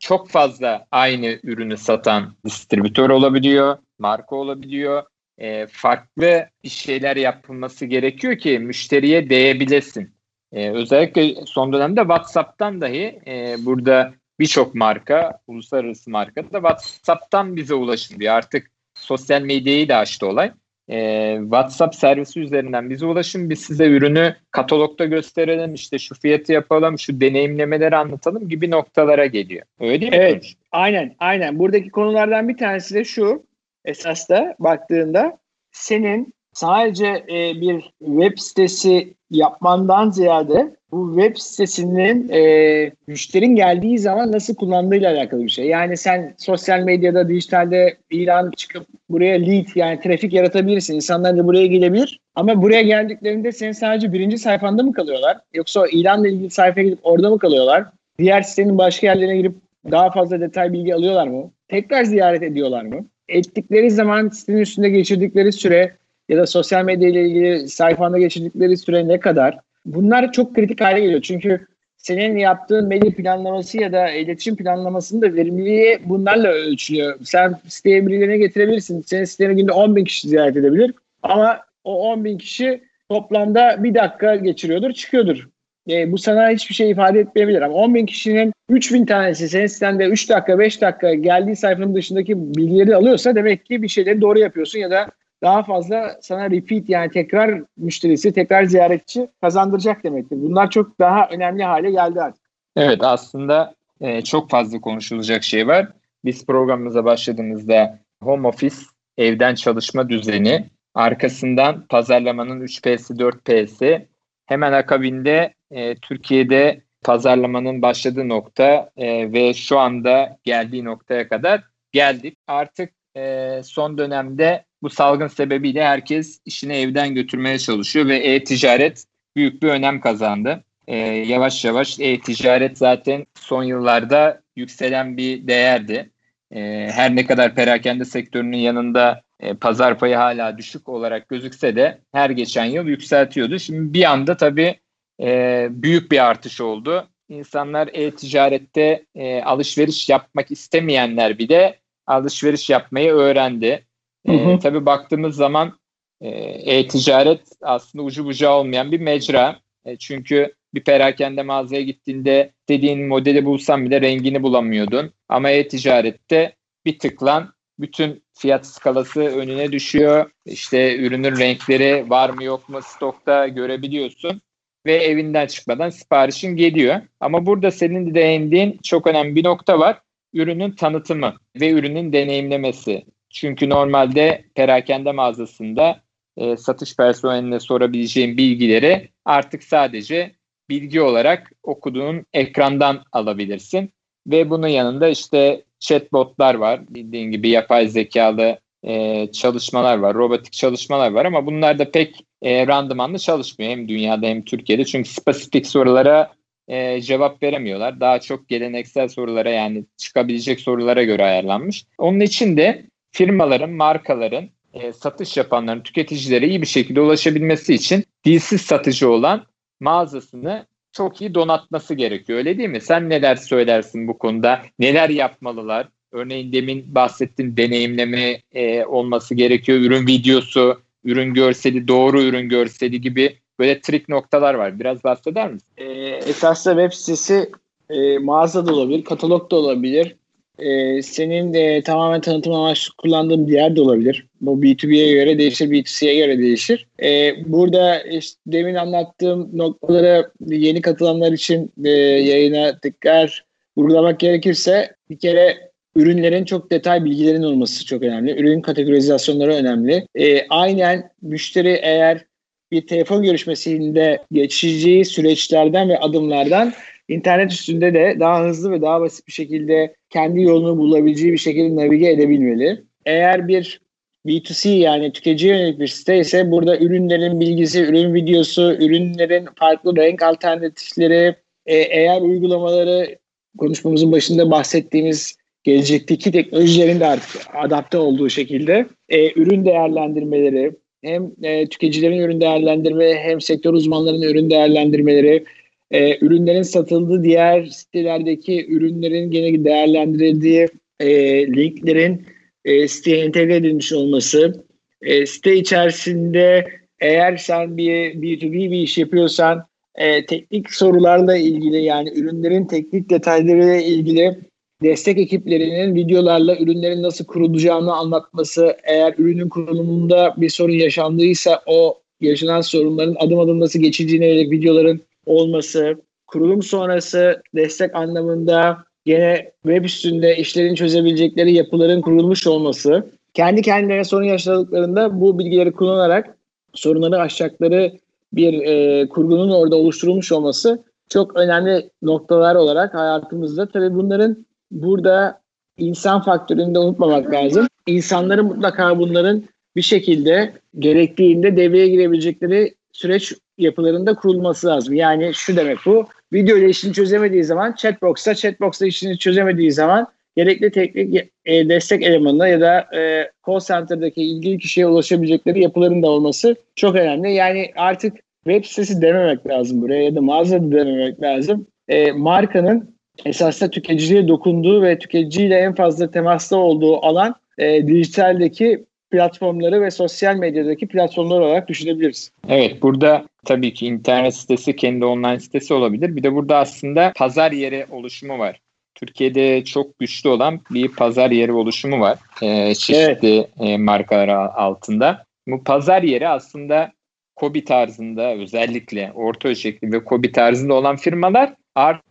çok fazla aynı ürünü satan distribütör olabiliyor, marka olabiliyor. E, farklı şeyler yapılması gerekiyor ki müşteriye değebilesin. E, özellikle son dönemde WhatsApp'tan dahi e, burada birçok marka, uluslararası marka da WhatsApp'tan bize ulaşın diyor. Artık sosyal medyayı da açtı olay. E, WhatsApp servisi üzerinden bize ulaşın, biz size ürünü katalogda gösterelim, işte şu fiyatı yapalım, şu deneyimlemeleri anlatalım gibi noktalara geliyor. Öyle değil mi? Evet, Tunç? aynen, aynen. Buradaki konulardan bir tanesi de şu, esas da baktığında senin sadece e, bir web sitesi yapmandan ziyade bu web sitesinin e, müşterinin geldiği zaman nasıl kullandığıyla alakalı bir şey. Yani sen sosyal medyada, dijitalde ilan çıkıp buraya lead, yani trafik yaratabilirsin. İnsanlar da buraya gelebilir. Ama buraya geldiklerinde senin sadece birinci sayfanda mı kalıyorlar? Yoksa ilanla ilgili sayfaya gidip orada mı kalıyorlar? Diğer sitenin başka yerlerine girip daha fazla detay bilgi alıyorlar mı? Tekrar ziyaret ediyorlar mı? Ettikleri zaman sitenin üstünde geçirdikleri süre ya da sosyal medya ile ilgili sayfanda geçirdikleri süre ne kadar? Bunlar çok kritik hale geliyor. Çünkü senin yaptığın medya planlaması ya da iletişim planlamasının da verimliliği bunlarla ölçülüyor. Sen siteye birilerine getirebilirsin. Senin siteni günde on bin kişi ziyaret edebilir. Ama o on bin kişi toplamda bir dakika geçiriyordur, çıkıyordur. E, bu sana hiçbir şey ifade etmeyebilir. Ama on bin kişinin üç bin tanesi senin sitende üç dakika, beş dakika geldiği sayfanın dışındaki bilgileri alıyorsa demek ki bir şeyleri doğru yapıyorsun ya da daha fazla sana repeat, yani tekrar müşterisi, tekrar ziyaretçi kazandıracak demektir. Bunlar çok daha önemli hale geldi artık. Evet, aslında e, çok fazla konuşulacak şey var. Biz programımıza başladığımızda home office, evden çalışma düzeni, arkasından pazarlamanın üç P'si, dört P'si, hemen akabinde e, Türkiye'de pazarlamanın başladığı nokta e, ve şu anda geldiği noktaya kadar geldik. Artık e, son dönemde bu salgın sebebiyle herkes işini evden götürmeye çalışıyor ve e-ticaret büyük bir önem kazandı. Ee, yavaş yavaş e-ticaret zaten son yıllarda yükselen bir değerdi. Ee, her ne kadar perakende sektörünün yanında e, pazar payı hala düşük olarak gözükse de her geçen yıl yükseltiyordu. Şimdi bir anda tabii e, büyük bir artış oldu. İnsanlar e-ticarette e, alışveriş yapmak istemeyenler bir de alışveriş yapmayı öğrendi. Hı hı. E, tabii baktığımız zaman e-ticaret aslında ucu bucağı olmayan bir mecra. E, çünkü bir perakende mağazaya gittiğinde dediğin modeli bulsan bile rengini bulamıyordun. Ama e-ticarette bir tıklan bütün fiyat skalası önüne düşüyor. İşte ürünün renkleri var mı yok mu stokta görebiliyorsun. Ve evinden çıkmadan siparişin geliyor. Ama burada senin de değindiğin çok önemli bir nokta var. Ürünün tanıtımı ve ürünün deneyimlemesi. Çünkü normalde perakende mağazasında e, satış personeline sorabileceğin bilgileri artık sadece bilgi olarak okuduğun ekrandan alabilirsin. Ve bunun yanında işte chatbotlar var. Bildiğin gibi yapay zekalı e, çalışmalar var, robotik çalışmalar var ama bunlar da pek e, randımanlı çalışmıyor hem dünyada hem Türkiye'de. Çünkü spesifik sorulara E, cevap veremiyorlar. Daha çok geleneksel sorulara, yani çıkabilecek sorulara göre ayarlanmış. Onun için de firmaların, markaların, e, satış yapanların, tüketicilere iyi bir şekilde ulaşabilmesi için dilsiz satıcı olan mağazasını çok iyi donatması gerekiyor. Öyle değil mi? Sen neler söylersin bu konuda? Neler yapmalılar? Örneğin demin bahsettiğim deneyimleme e, olması gerekiyor. Ürün videosu, ürün görseli, doğru ürün görseli gibi böyle trik noktalar var. Biraz bahseder misin? Ee, esasında web sitesi e, mağaza da olabilir, katalog da olabilir. E, senin de tamamen tanıtım amaçlı kullandığın bir yer de olabilir. Bu B iki B'ye göre değişir, B iki C'ye göre değişir. E, burada işte demin anlattığım noktalara yeni katılanlar için e, yayına tekrar vurgulamak gerekirse bir kere ürünlerin çok detay bilgilerin olması çok önemli. Ürün kategorizasyonları önemli. E, aynen müşteri eğer bir telefon görüşmesinde geçeceği süreçlerden ve adımlardan internet üstünde de daha hızlı ve daha basit bir şekilde kendi yolunu bulabileceği bir şekilde navige edebilmeli. Eğer bir B iki C, yani tüketiciye yönelik bir site ise burada ürünlerin bilgisi, ürün videosu, ürünlerin farklı renk alternatifleri, eğer uygulamaları, konuşmamızın başında bahsettiğimiz gelecekteki teknolojilerin de artık adapte olduğu şekilde e, ürün değerlendirmeleri, hem e, tüketicilerin ürün değerlendirme hem sektör uzmanlarının ürün değerlendirmeleri, e, ürünlerin satıldığı diğer sitelerdeki ürünlerin gene değerlendirildiği e, linklerin e, siteye entegre edilmiş olması, e, site içerisinde eğer sen bir B iki B bir iş yapıyorsan e, teknik sorularla ilgili, yani ürünlerin teknik detaylarıyla ilgili destek ekiplerinin videolarla ürünlerin nasıl kurulacağını anlatması, eğer ürünün kurulumunda bir sorun yaşandıysa o yaşanan sorunların adım adım nasıl geçildiğine yönelik videoların olması, kurulum sonrası destek anlamında gene web üstünde işlerin çözebilecekleri yapıların kurulmuş olması, kendi kendilerine sorun yaşadıklarında bu bilgileri kullanarak sorunları aşacakları bir e, kurgunun orada oluşturulmuş olması çok önemli noktalar olarak hayatımızda. Tabii bunların burada insan faktörünü de unutmamak lazım. İnsanların mutlaka bunların bir şekilde gerektiğinde devreye girebilecekleri süreç yapılarında kurulması lazım. Yani şu demek bu, video ile işini çözemediği zaman chatbox'a, chatbox'ta işini çözemediği zaman gerekli teknik e, destek elemanına ya da e, call center'daki ilgili kişiye ulaşabilecekleri yapıların da olması çok önemli. Yani artık web sitesi dememek lazım buraya ya da mağaza dememek lazım. E, markanın esasında tüketiciye dokunduğu ve tüketiciyle en fazla temasta olduğu alan e, dijitaldeki platformları ve sosyal medyadaki platformlar olarak düşünebiliriz. Evet, burada tabii ki internet sitesi kendi online sitesi olabilir. Bir de burada aslında pazar yeri oluşumu var. Türkiye'de çok güçlü olan bir pazar yeri oluşumu var. E, çeşitli evet. markalar altında. Bu pazar yeri aslında KOBİ tarzında, özellikle orta ölçekli ve KOBİ tarzında olan firmalar artık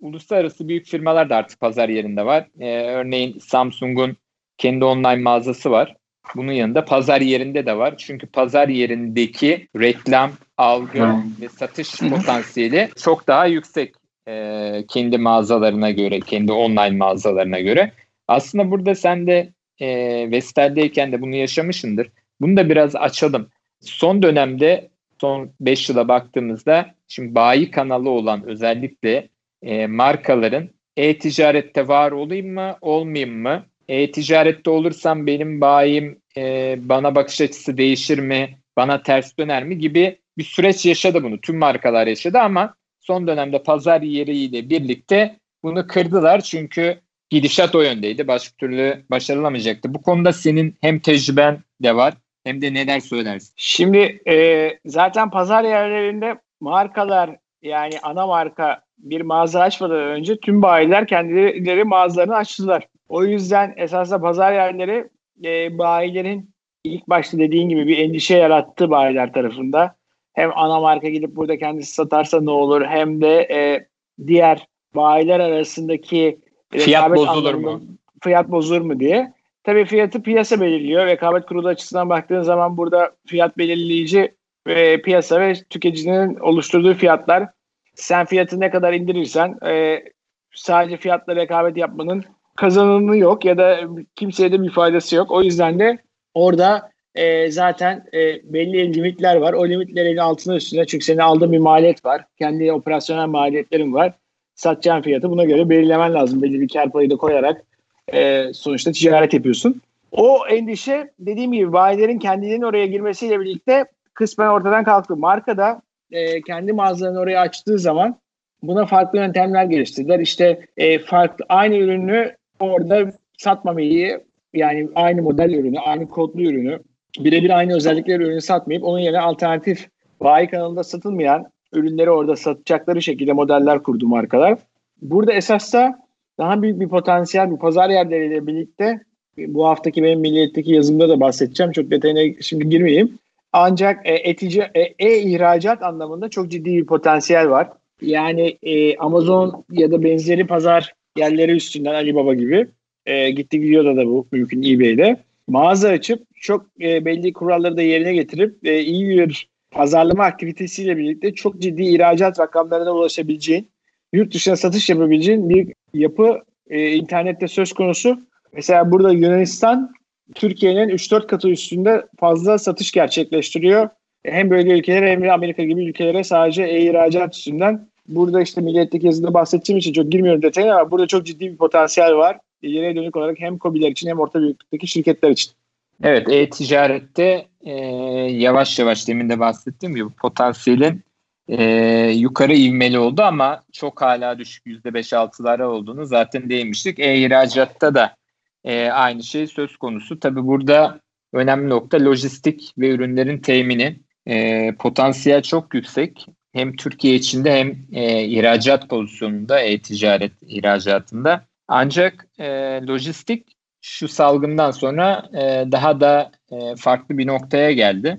uluslararası büyük firmalar da artık pazar yerinde var. Ee, örneğin Samsung'un kendi online mağazası var. Bunun yanında pazar yerinde de var. Çünkü pazar yerindeki reklam, algı ve satış potansiyeli çok daha yüksek ee, kendi mağazalarına göre, kendi online mağazalarına göre. Aslında burada sen de e, Vestel'deyken de bunu yaşamışsındır. Bunu da biraz açalım. Son dönemde, son beş yıla baktığımızda şimdi bayi kanalı olan özellikle E, markaların e-ticarette var olayım mı olmayayım mı? E-ticarette olursam benim bayim e, bana bakış açısı değişir mi? Bana ters döner mi? Gibi bir süreç yaşadı bunu. Tüm markalar yaşadı ama son dönemde pazar yeriyle birlikte bunu kırdılar. Çünkü gidişat o yöndeydi. Başka türlü başarılamayacaktı. Bu konuda senin hem tecrüben de var hem de neler söylersin? Şimdi e, zaten pazar yerlerinde markalar, yani ana marka bir mağaza açmadan önce tüm bayiler kendileri mağazalarını açtılar. O yüzden esasında pazar yerleri e, bayilerin ilk başta dediğin gibi bir endişe yarattı bayiler tarafında. Hem ana marka gidip burada kendisi satarsa ne olur, hem de e, diğer bayiler arasındaki fiyat bozulur mu? Fiyat bozulur mu diye. Tabii fiyatı piyasa belirliyor. Rekabet kurulu açısından baktığın zaman burada fiyat belirleyici e, piyasa ve tüketicinin oluşturduğu fiyatlar. Sen fiyatı ne kadar indirirsen e, sadece fiyatla rekabet yapmanın kazanımı yok ya da kimseye de bir faydası yok. O yüzden de orada e, zaten e, belli limitler var. O limitlerin altına üstüne, çünkü senin aldığın bir maliyet var. Kendi operasyonel maliyetlerin var. Satacağın fiyatı buna göre belirlemen lazım. Belli bir kar payı da koyarak e, sonuçta ticaret yapıyorsun. O endişe dediğim gibi bayilerin kendilerinin oraya girmesiyle birlikte kısmen ortadan kalktı. Markada E, kendi mağazalarını oraya açtığı zaman buna farklı yöntemler geliştirdiler. İşte e, farklı aynı ürünü orada satmamayı, yani aynı model ürünü, aynı kodlu ürünü, birebir aynı özellikleri ürünü satmayıp onun yerine alternatif bayi kanalında satılmayan ürünleri orada satacakları şekilde modeller kurdu markalar. Burada esas da daha büyük bir potansiyel, bu pazar yerleriyle birlikte bu haftaki benim Milliyet'teki yazımda da bahsedeceğim. Çok detayına şimdi girmeyeyim. Ancak e-ihracat e, e, anlamında çok ciddi bir potansiyel var. Yani e, Amazon ya da benzeri pazar yerleri üstünden Alibaba gibi e, gitti gidiyordu da bu mümkün eBay'de. Mağaza açıp çok e, belli kuralları da yerine getirip e, iyi bir pazarlama aktivitesiyle birlikte çok ciddi ihracat rakamlarına ulaşabileceğin, yurt dışına satış yapabileceğin bir yapı e, internette söz konusu. Mesela burada Yunanistan Türkiye'nin üç dört katı üstünde fazla satış gerçekleştiriyor. Hem böyle ülkelere hem de Amerika gibi ülkelere sadece e-ihracat üstünden. Burada işte Milliyet'teki yazıda bahsettiğim için çok girmiyorum detayına ama burada çok ciddi bir potansiyel var. İleriye dönük olarak hem KOBİ'ler için hem orta büyüklükteki şirketler için. Evet, e-ticarette e, yavaş yavaş demin de bahsettiğim gibi potansiyelin e, yukarı ivmeli oldu ama çok hala düşük yüzde beş altılara olduğunu zaten değinmiştik. E-ihracatta da e, aynı şey söz konusu. Tabii burada önemli nokta lojistik ve ürünlerin temini. E, potansiyel çok yüksek. Hem Türkiye içinde hem e, ihracat pozisyonunda, e-ticaret ihracatında. Ancak e, lojistik şu salgından sonra e, daha da e, farklı bir noktaya geldi.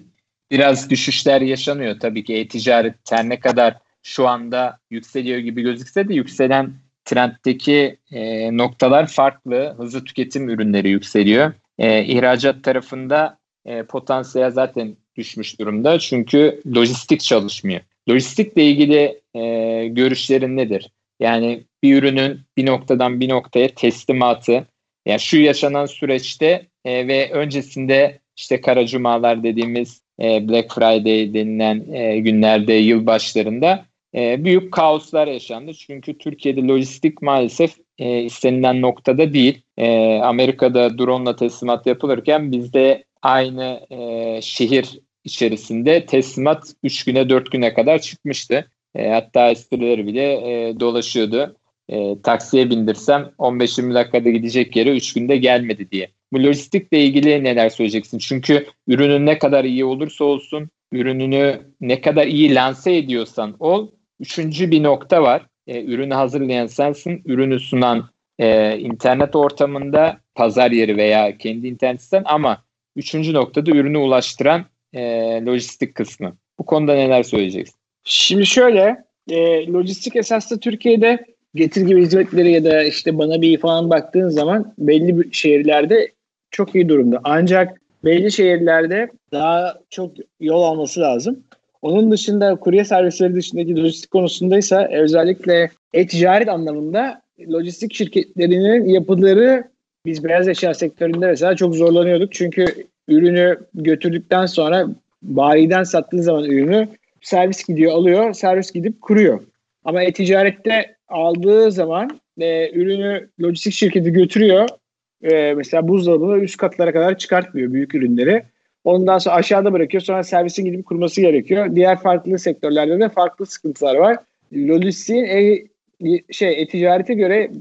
Biraz düşüşler yaşanıyor tabii ki e-ticaret her ne kadar şu anda yükseliyor gibi gözükse de yükselen trenddeki e, noktalar farklı. Hızlı tüketim ürünleri yükseliyor. E, ihracat tarafında e, potansiyel zaten düşmüş durumda çünkü lojistik çalışmıyor. Lojistikle ilgili e, görüşlerin nedir? Yani bir ürünün bir noktadan bir noktaya teslimatı, yani şu yaşanan süreçte e, ve öncesinde işte kara cumalar dediğimiz e, Black Friday denilen e, günlerde, yılbaşlarında e, büyük kaoslar yaşandı. Çünkü Türkiye'de lojistik maalesef e, istenilen noktada değil. E, Amerika'da drone'la teslimat yapılırken bizde aynı e, şehir içerisinde teslimat üç güne dört güne kadar çıkmıştı. E, hatta esprileri bile e, dolaşıyordu. E, taksiye bindirsem on beş yirmi dakikada gidecek yere üç günde gelmedi diye. Bu lojistikle ilgili neler söyleyeceksin? Çünkü ürünün ne kadar iyi olursa olsun, ürününü ne kadar iyi lanse ediyorsan ol. Üçüncü bir nokta var. E, ürünü hazırlayan sensin. Ürünü sunan e, internet ortamında, pazar yeri veya kendi internetten, ama üçüncü noktada ürünü ulaştıran e, lojistik kısmı. Bu konuda neler söyleyeceksin? Şimdi şöyle, e, lojistik esaslı Türkiye'de Getir gibi hizmetleri ya da işte bana bir falan baktığın zaman belli şehirlerde çok iyi durumda. Ancak belli şehirlerde daha çok yol alması lazım. Onun dışında kurye servisleri dışındaki lojistik konusundaysa özellikle e-ticaret anlamında lojistik şirketlerinin yapıları biz beyaz eşya sektöründe mesela çok zorlanıyorduk. Çünkü ürünü götürdükten sonra bayiden sattığın zaman ürünü servis gidiyor, alıyor, servis gidip kuruyor. Ama e-ticarette aldığı zaman e, ürünü lojistik şirketi götürüyor. E, mesela buzdolabına üst katlara kadar çıkartmıyor büyük ürünleri. Ondan sonra aşağıda bırakıyor. Sonra servisin gidip kurması gerekiyor. Diğer farklı sektörlerde de farklı sıkıntılar var. Lojistiğin e, şey, e-ticarete göre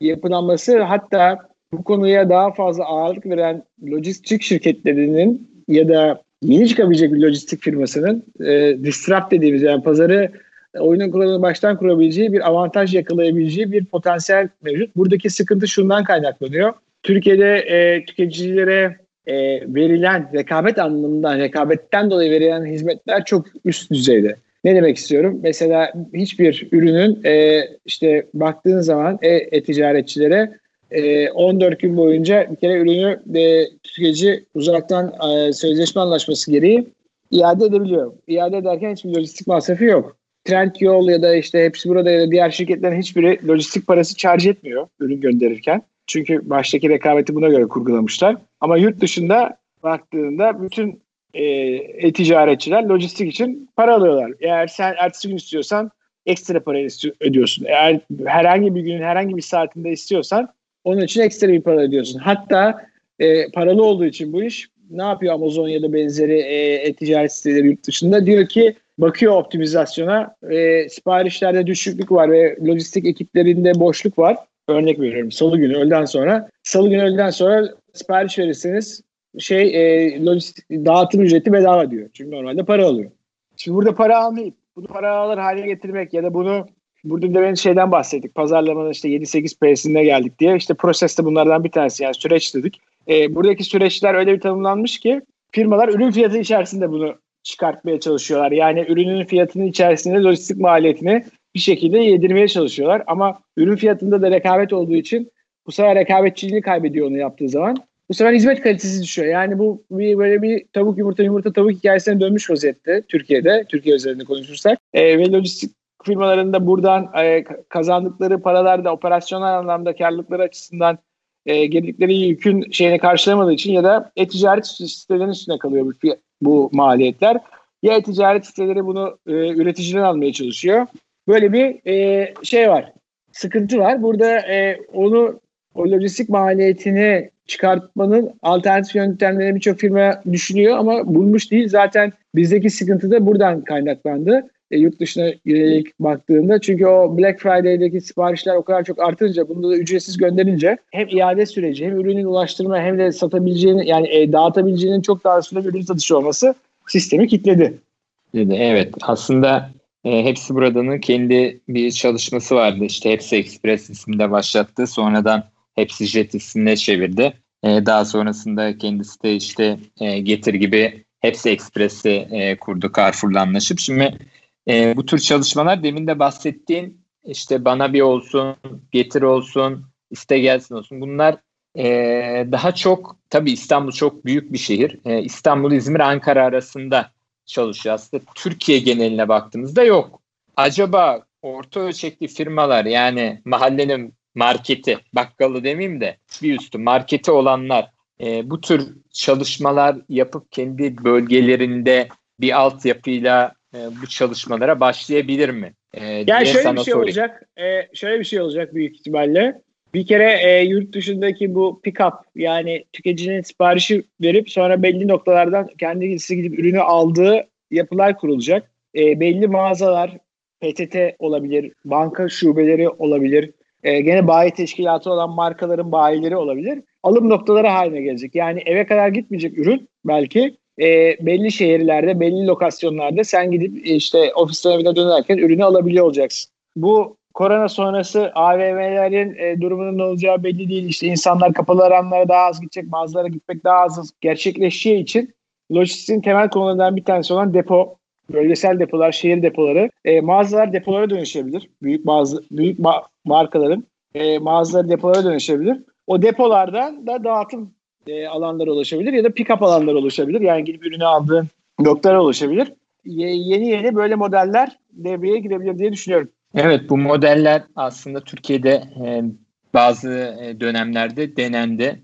yapılanması, hatta bu konuya daha fazla ağırlık veren lojistik şirketlerinin ya da yeni çıkabilecek bir lojistik firmasının e, disrupt dediğimiz, yani pazarı oyunun kuralını baştan kurabileceği, bir avantaj yakalayabileceği bir potansiyel mevcut. Buradaki sıkıntı şundan kaynaklanıyor. Türkiye'de e, tüketicilere e, verilen rekabet anlamında, rekabetten dolayı verilen hizmetler çok üst düzeyde. Ne demek istiyorum? Mesela hiçbir ürünün e, işte baktığın zaman e-ticaretçilere e, on dört gün boyunca bir kere ürünü e, tüketici uzaktan e, sözleşme anlaşması gereği iade edebiliyor. İade ederken hiçbir lojistik masrafı yok. Trendyol ya da işte Hepsiburada ya da diğer şirketlerin hiçbiri lojistik parası charge etmiyor ürün gönderirken. Çünkü baştaki rekabeti buna göre kurgulamışlar. Ama yurt dışında baktığında bütün e-ticaretçiler lojistik için para alıyorlar. Eğer sen ertesi gün istiyorsan ekstra para ödüyorsun. Eğer herhangi bir günün herhangi bir saatinde istiyorsan onun için ekstra bir para ödüyorsun. Hatta e, paralı olduğu için bu iş ne yapıyor Amazon ya da benzeri e-ticaret siteleri yurt dışında? Diyor ki, bakıyor optimizasyona, e, siparişlerde düşüklük var ve lojistik ekiplerinde boşluk var. Örnek veriyorum, salı günü öğleden sonra. Salı günü öğleden sonra sipariş verirseniz şey e, lojistik dağıtım ücreti bedava diyor. Çünkü normalde para alıyor. Şimdi burada para almayıp bunu para alır hale getirmek ya da bunu, burada da ben şeyden bahsettik. Pazarlamanın işte yedi sekiz P'sine geldik diye. İşte proses de bunlardan bir tanesi, yani süreç dedik. E, buradaki süreçler öyle bir tanımlanmış ki firmalar ürün fiyatı içerisinde bunu çıkartmaya çalışıyorlar. Yani ürünün fiyatının içerisinde lojistik maliyetini bir şekilde yedirmeye çalışıyorlar. Ama ürün fiyatında da rekabet olduğu için bu sefer rekabetçiliği kaybediyor onu yaptığı zaman. Bu sefer hizmet kalitesi düşüyor. Yani bu bir, böyle bir tavuk yumurta yumurta tavuk hikayesine dönmüş vaziyette Türkiye'de. Türkiye üzerinde konuşursak. E, ve lojistik firmaların da buradan e, kazandıkları paralarda operasyonel anlamda karlılıkları açısından e, girdikleri yükün şeyini karşılamadığı için ya da e-ticaret sitelerinin üstüne kalıyor bu bu maliyetler. Ya ticaret siteleri bunu e, üreticiden almaya çalışıyor. Böyle bir e, şey var. Sıkıntı var. Burada e, onu o lojistik maliyetini çıkartmanın alternatif yöntemlerini birçok firma düşünüyor ama bulmuş değil. Zaten bizdeki sıkıntı da buradan kaynaklandı. e, yurt dışına yönelik baktığında. Çünkü o Black Friday'deki siparişler o kadar çok artınca, bunu da ücretsiz gönderince hem iade süreci, hem ürünün ulaştırma, hem de satabileceğinin, yani e, dağıtabileceğinin çok daha üstünde bir ürün satışı olması sistemi kilitledi. Evet, aslında e, Hepsiburada'nın kendi bir çalışması vardı. İşte Hepsiexpress isminde başlattı. Sonradan Hepsijet ismine çevirdi. E, daha sonrasında kendisi de işte e, Getir gibi Hepsiexpress'i e, kurdu Carrefour'la anlaşıp. Şimdi e, bu tür çalışmalar, demin de bahsettiğin işte bana bir olsun, Getir olsun, iste gelsin olsun. Bunlar e, daha çok, tabii İstanbul çok büyük bir şehir. E, İstanbul, İzmir, Ankara arasında çalışıyor. Aslında Türkiye geneline baktığımızda yok. Acaba orta ölçekli firmalar, yani mahallenin marketi, bakkalı demeyeyim de bir üstü marketi olanlar e, bu tür çalışmalar yapıp kendi bölgelerinde bir altyapıyla e, bu çalışmalara başlayabilir mi? E, yani şöyle bir şey sorayım. olacak. E, şöyle bir şey olacak büyük ihtimalle. Bir kere e, yurt dışındaki bu pick-up, yani tüketicinin siparişi verip sonra belli noktalardan kendisi gidip ürünü aldığı yapılar kurulacak. E, belli mağazalar, P T T olabilir, banka şubeleri olabilir, e, gene bayi teşkilatı olan markaların bayileri olabilir. Alım noktaları haline gelecek. Yani eve kadar gitmeyecek ürün belki. E, belli şehirlerde, belli lokasyonlarda sen gidip işte ofisten evine dönerken ürünü alabiliyor olacaksın. Bu korona sonrası A V M'lerin e, durumunun ne olacağı belli değil. İşte insanlar kapalı alanlara daha az gidecek, mağazalara gitmek daha az gerçekleşeceği için lojistiğin temel konularından bir tanesi olan depo, bölgesel depolar, şehir depoları, e, mağazalar depolara dönüşebilir. Büyük mağaza, büyük ma- markaların e, mağazaları depolara dönüşebilir. O depolardan da dağıtım e, alanları oluşabilir ya da pick-up alanları oluşabilir. Yani gidip ürünü aldığın noktalara oluşabilir. Y- yeni yeni böyle modeller devreye girebilir diye düşünüyorum. Evet, bu modeller aslında Türkiye'de e, bazı e, dönemlerde denendi.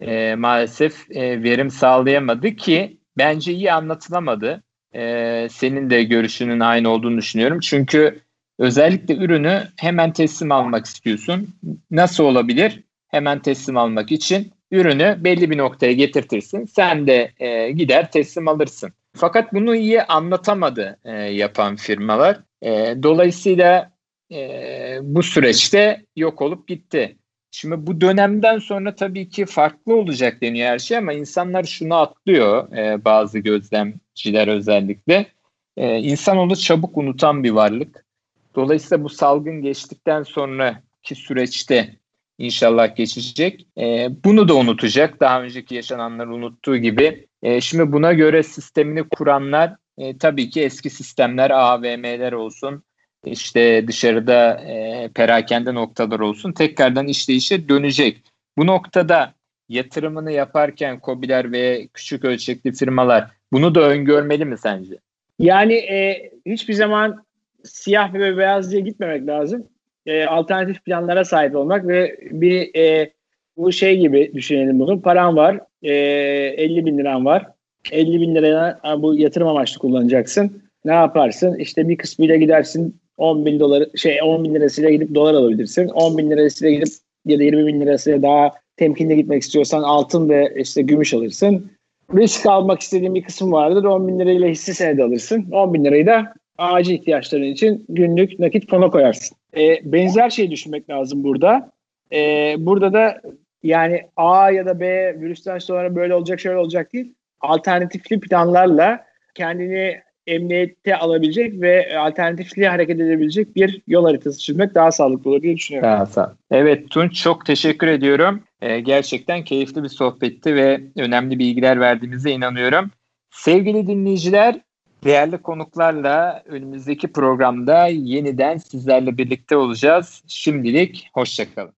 E, maalesef e, verim sağlayamadı ki bence iyi anlatılamadı. E, senin de görüşünün aynı olduğunu düşünüyorum. Çünkü özellikle ürünü hemen teslim almak istiyorsun. Nasıl olabilir? Hemen teslim almak için ürünü belli bir noktaya getirtirsin. Sen de e, gider teslim alırsın. Fakat bunu iyi anlatamadı e, yapan firmalar. E, dolayısıyla e, bu süreçte yok olup gitti. Şimdi bu dönemden sonra tabii ki farklı olacak deniyor her şey, ama insanlar şunu atlıyor, e, bazı gözlemciler özellikle. E, insanoğlu çabuk unutan bir varlık. Dolayısıyla bu salgın geçtikten sonraki süreçte inşallah geçecek. E, bunu da unutacak. Daha önceki yaşananları unuttuğu gibi. E, şimdi buna göre sistemini kuranlar E, tabii ki eski sistemler, A V M'ler olsun, işte dışarıda e, perakende noktalar olsun, tekrardan işleyişe dönecek. Bu noktada yatırımını yaparken KOBİ'ler ve küçük ölçekli firmalar bunu da öngörmeli mi sence? Yani e, hiçbir zaman siyah ve beyaz diye gitmemek lazım. E, alternatif planlara sahip olmak ve bir e, bu şey gibi düşünelim bunu. Paran var, e, elli bin liran var. elli bin liraya bu yatırım amaçlı kullanacaksın. Ne yaparsın? İşte bir kısmıyla gidersin, on bin doları, şey on bin lirasıyla gidip dolar alabilirsin. on bin lirasıyla gidip ya da yirmi bin lirasıyla daha temkinli gitmek istiyorsan altın ve işte gümüş alırsın. Risk almak istediğin bir kısım vardır. on bin lirayla hisse senedi alırsın. on bin lirayı da acil ihtiyaçların için günlük nakit fona koyarsın. E, benzer şeyi düşünmek lazım burada. E, burada da yani A ya da B virüsten sonra böyle olacak, şöyle olacak değil. Alternatifli planlarla kendini emniyette alabilecek ve alternatifli hareket edebilecek bir yol haritası çizmek daha sağlıklı olur diye düşünüyorum. Daha sağ. Evet Tunç, çok teşekkür ediyorum. Ee, gerçekten keyifli bir sohbetti ve önemli bilgiler verdiğimize inanıyorum. Sevgili dinleyiciler, değerli konuklarla önümüzdeki programda yeniden sizlerle birlikte olacağız. Şimdilik hoşça kalın.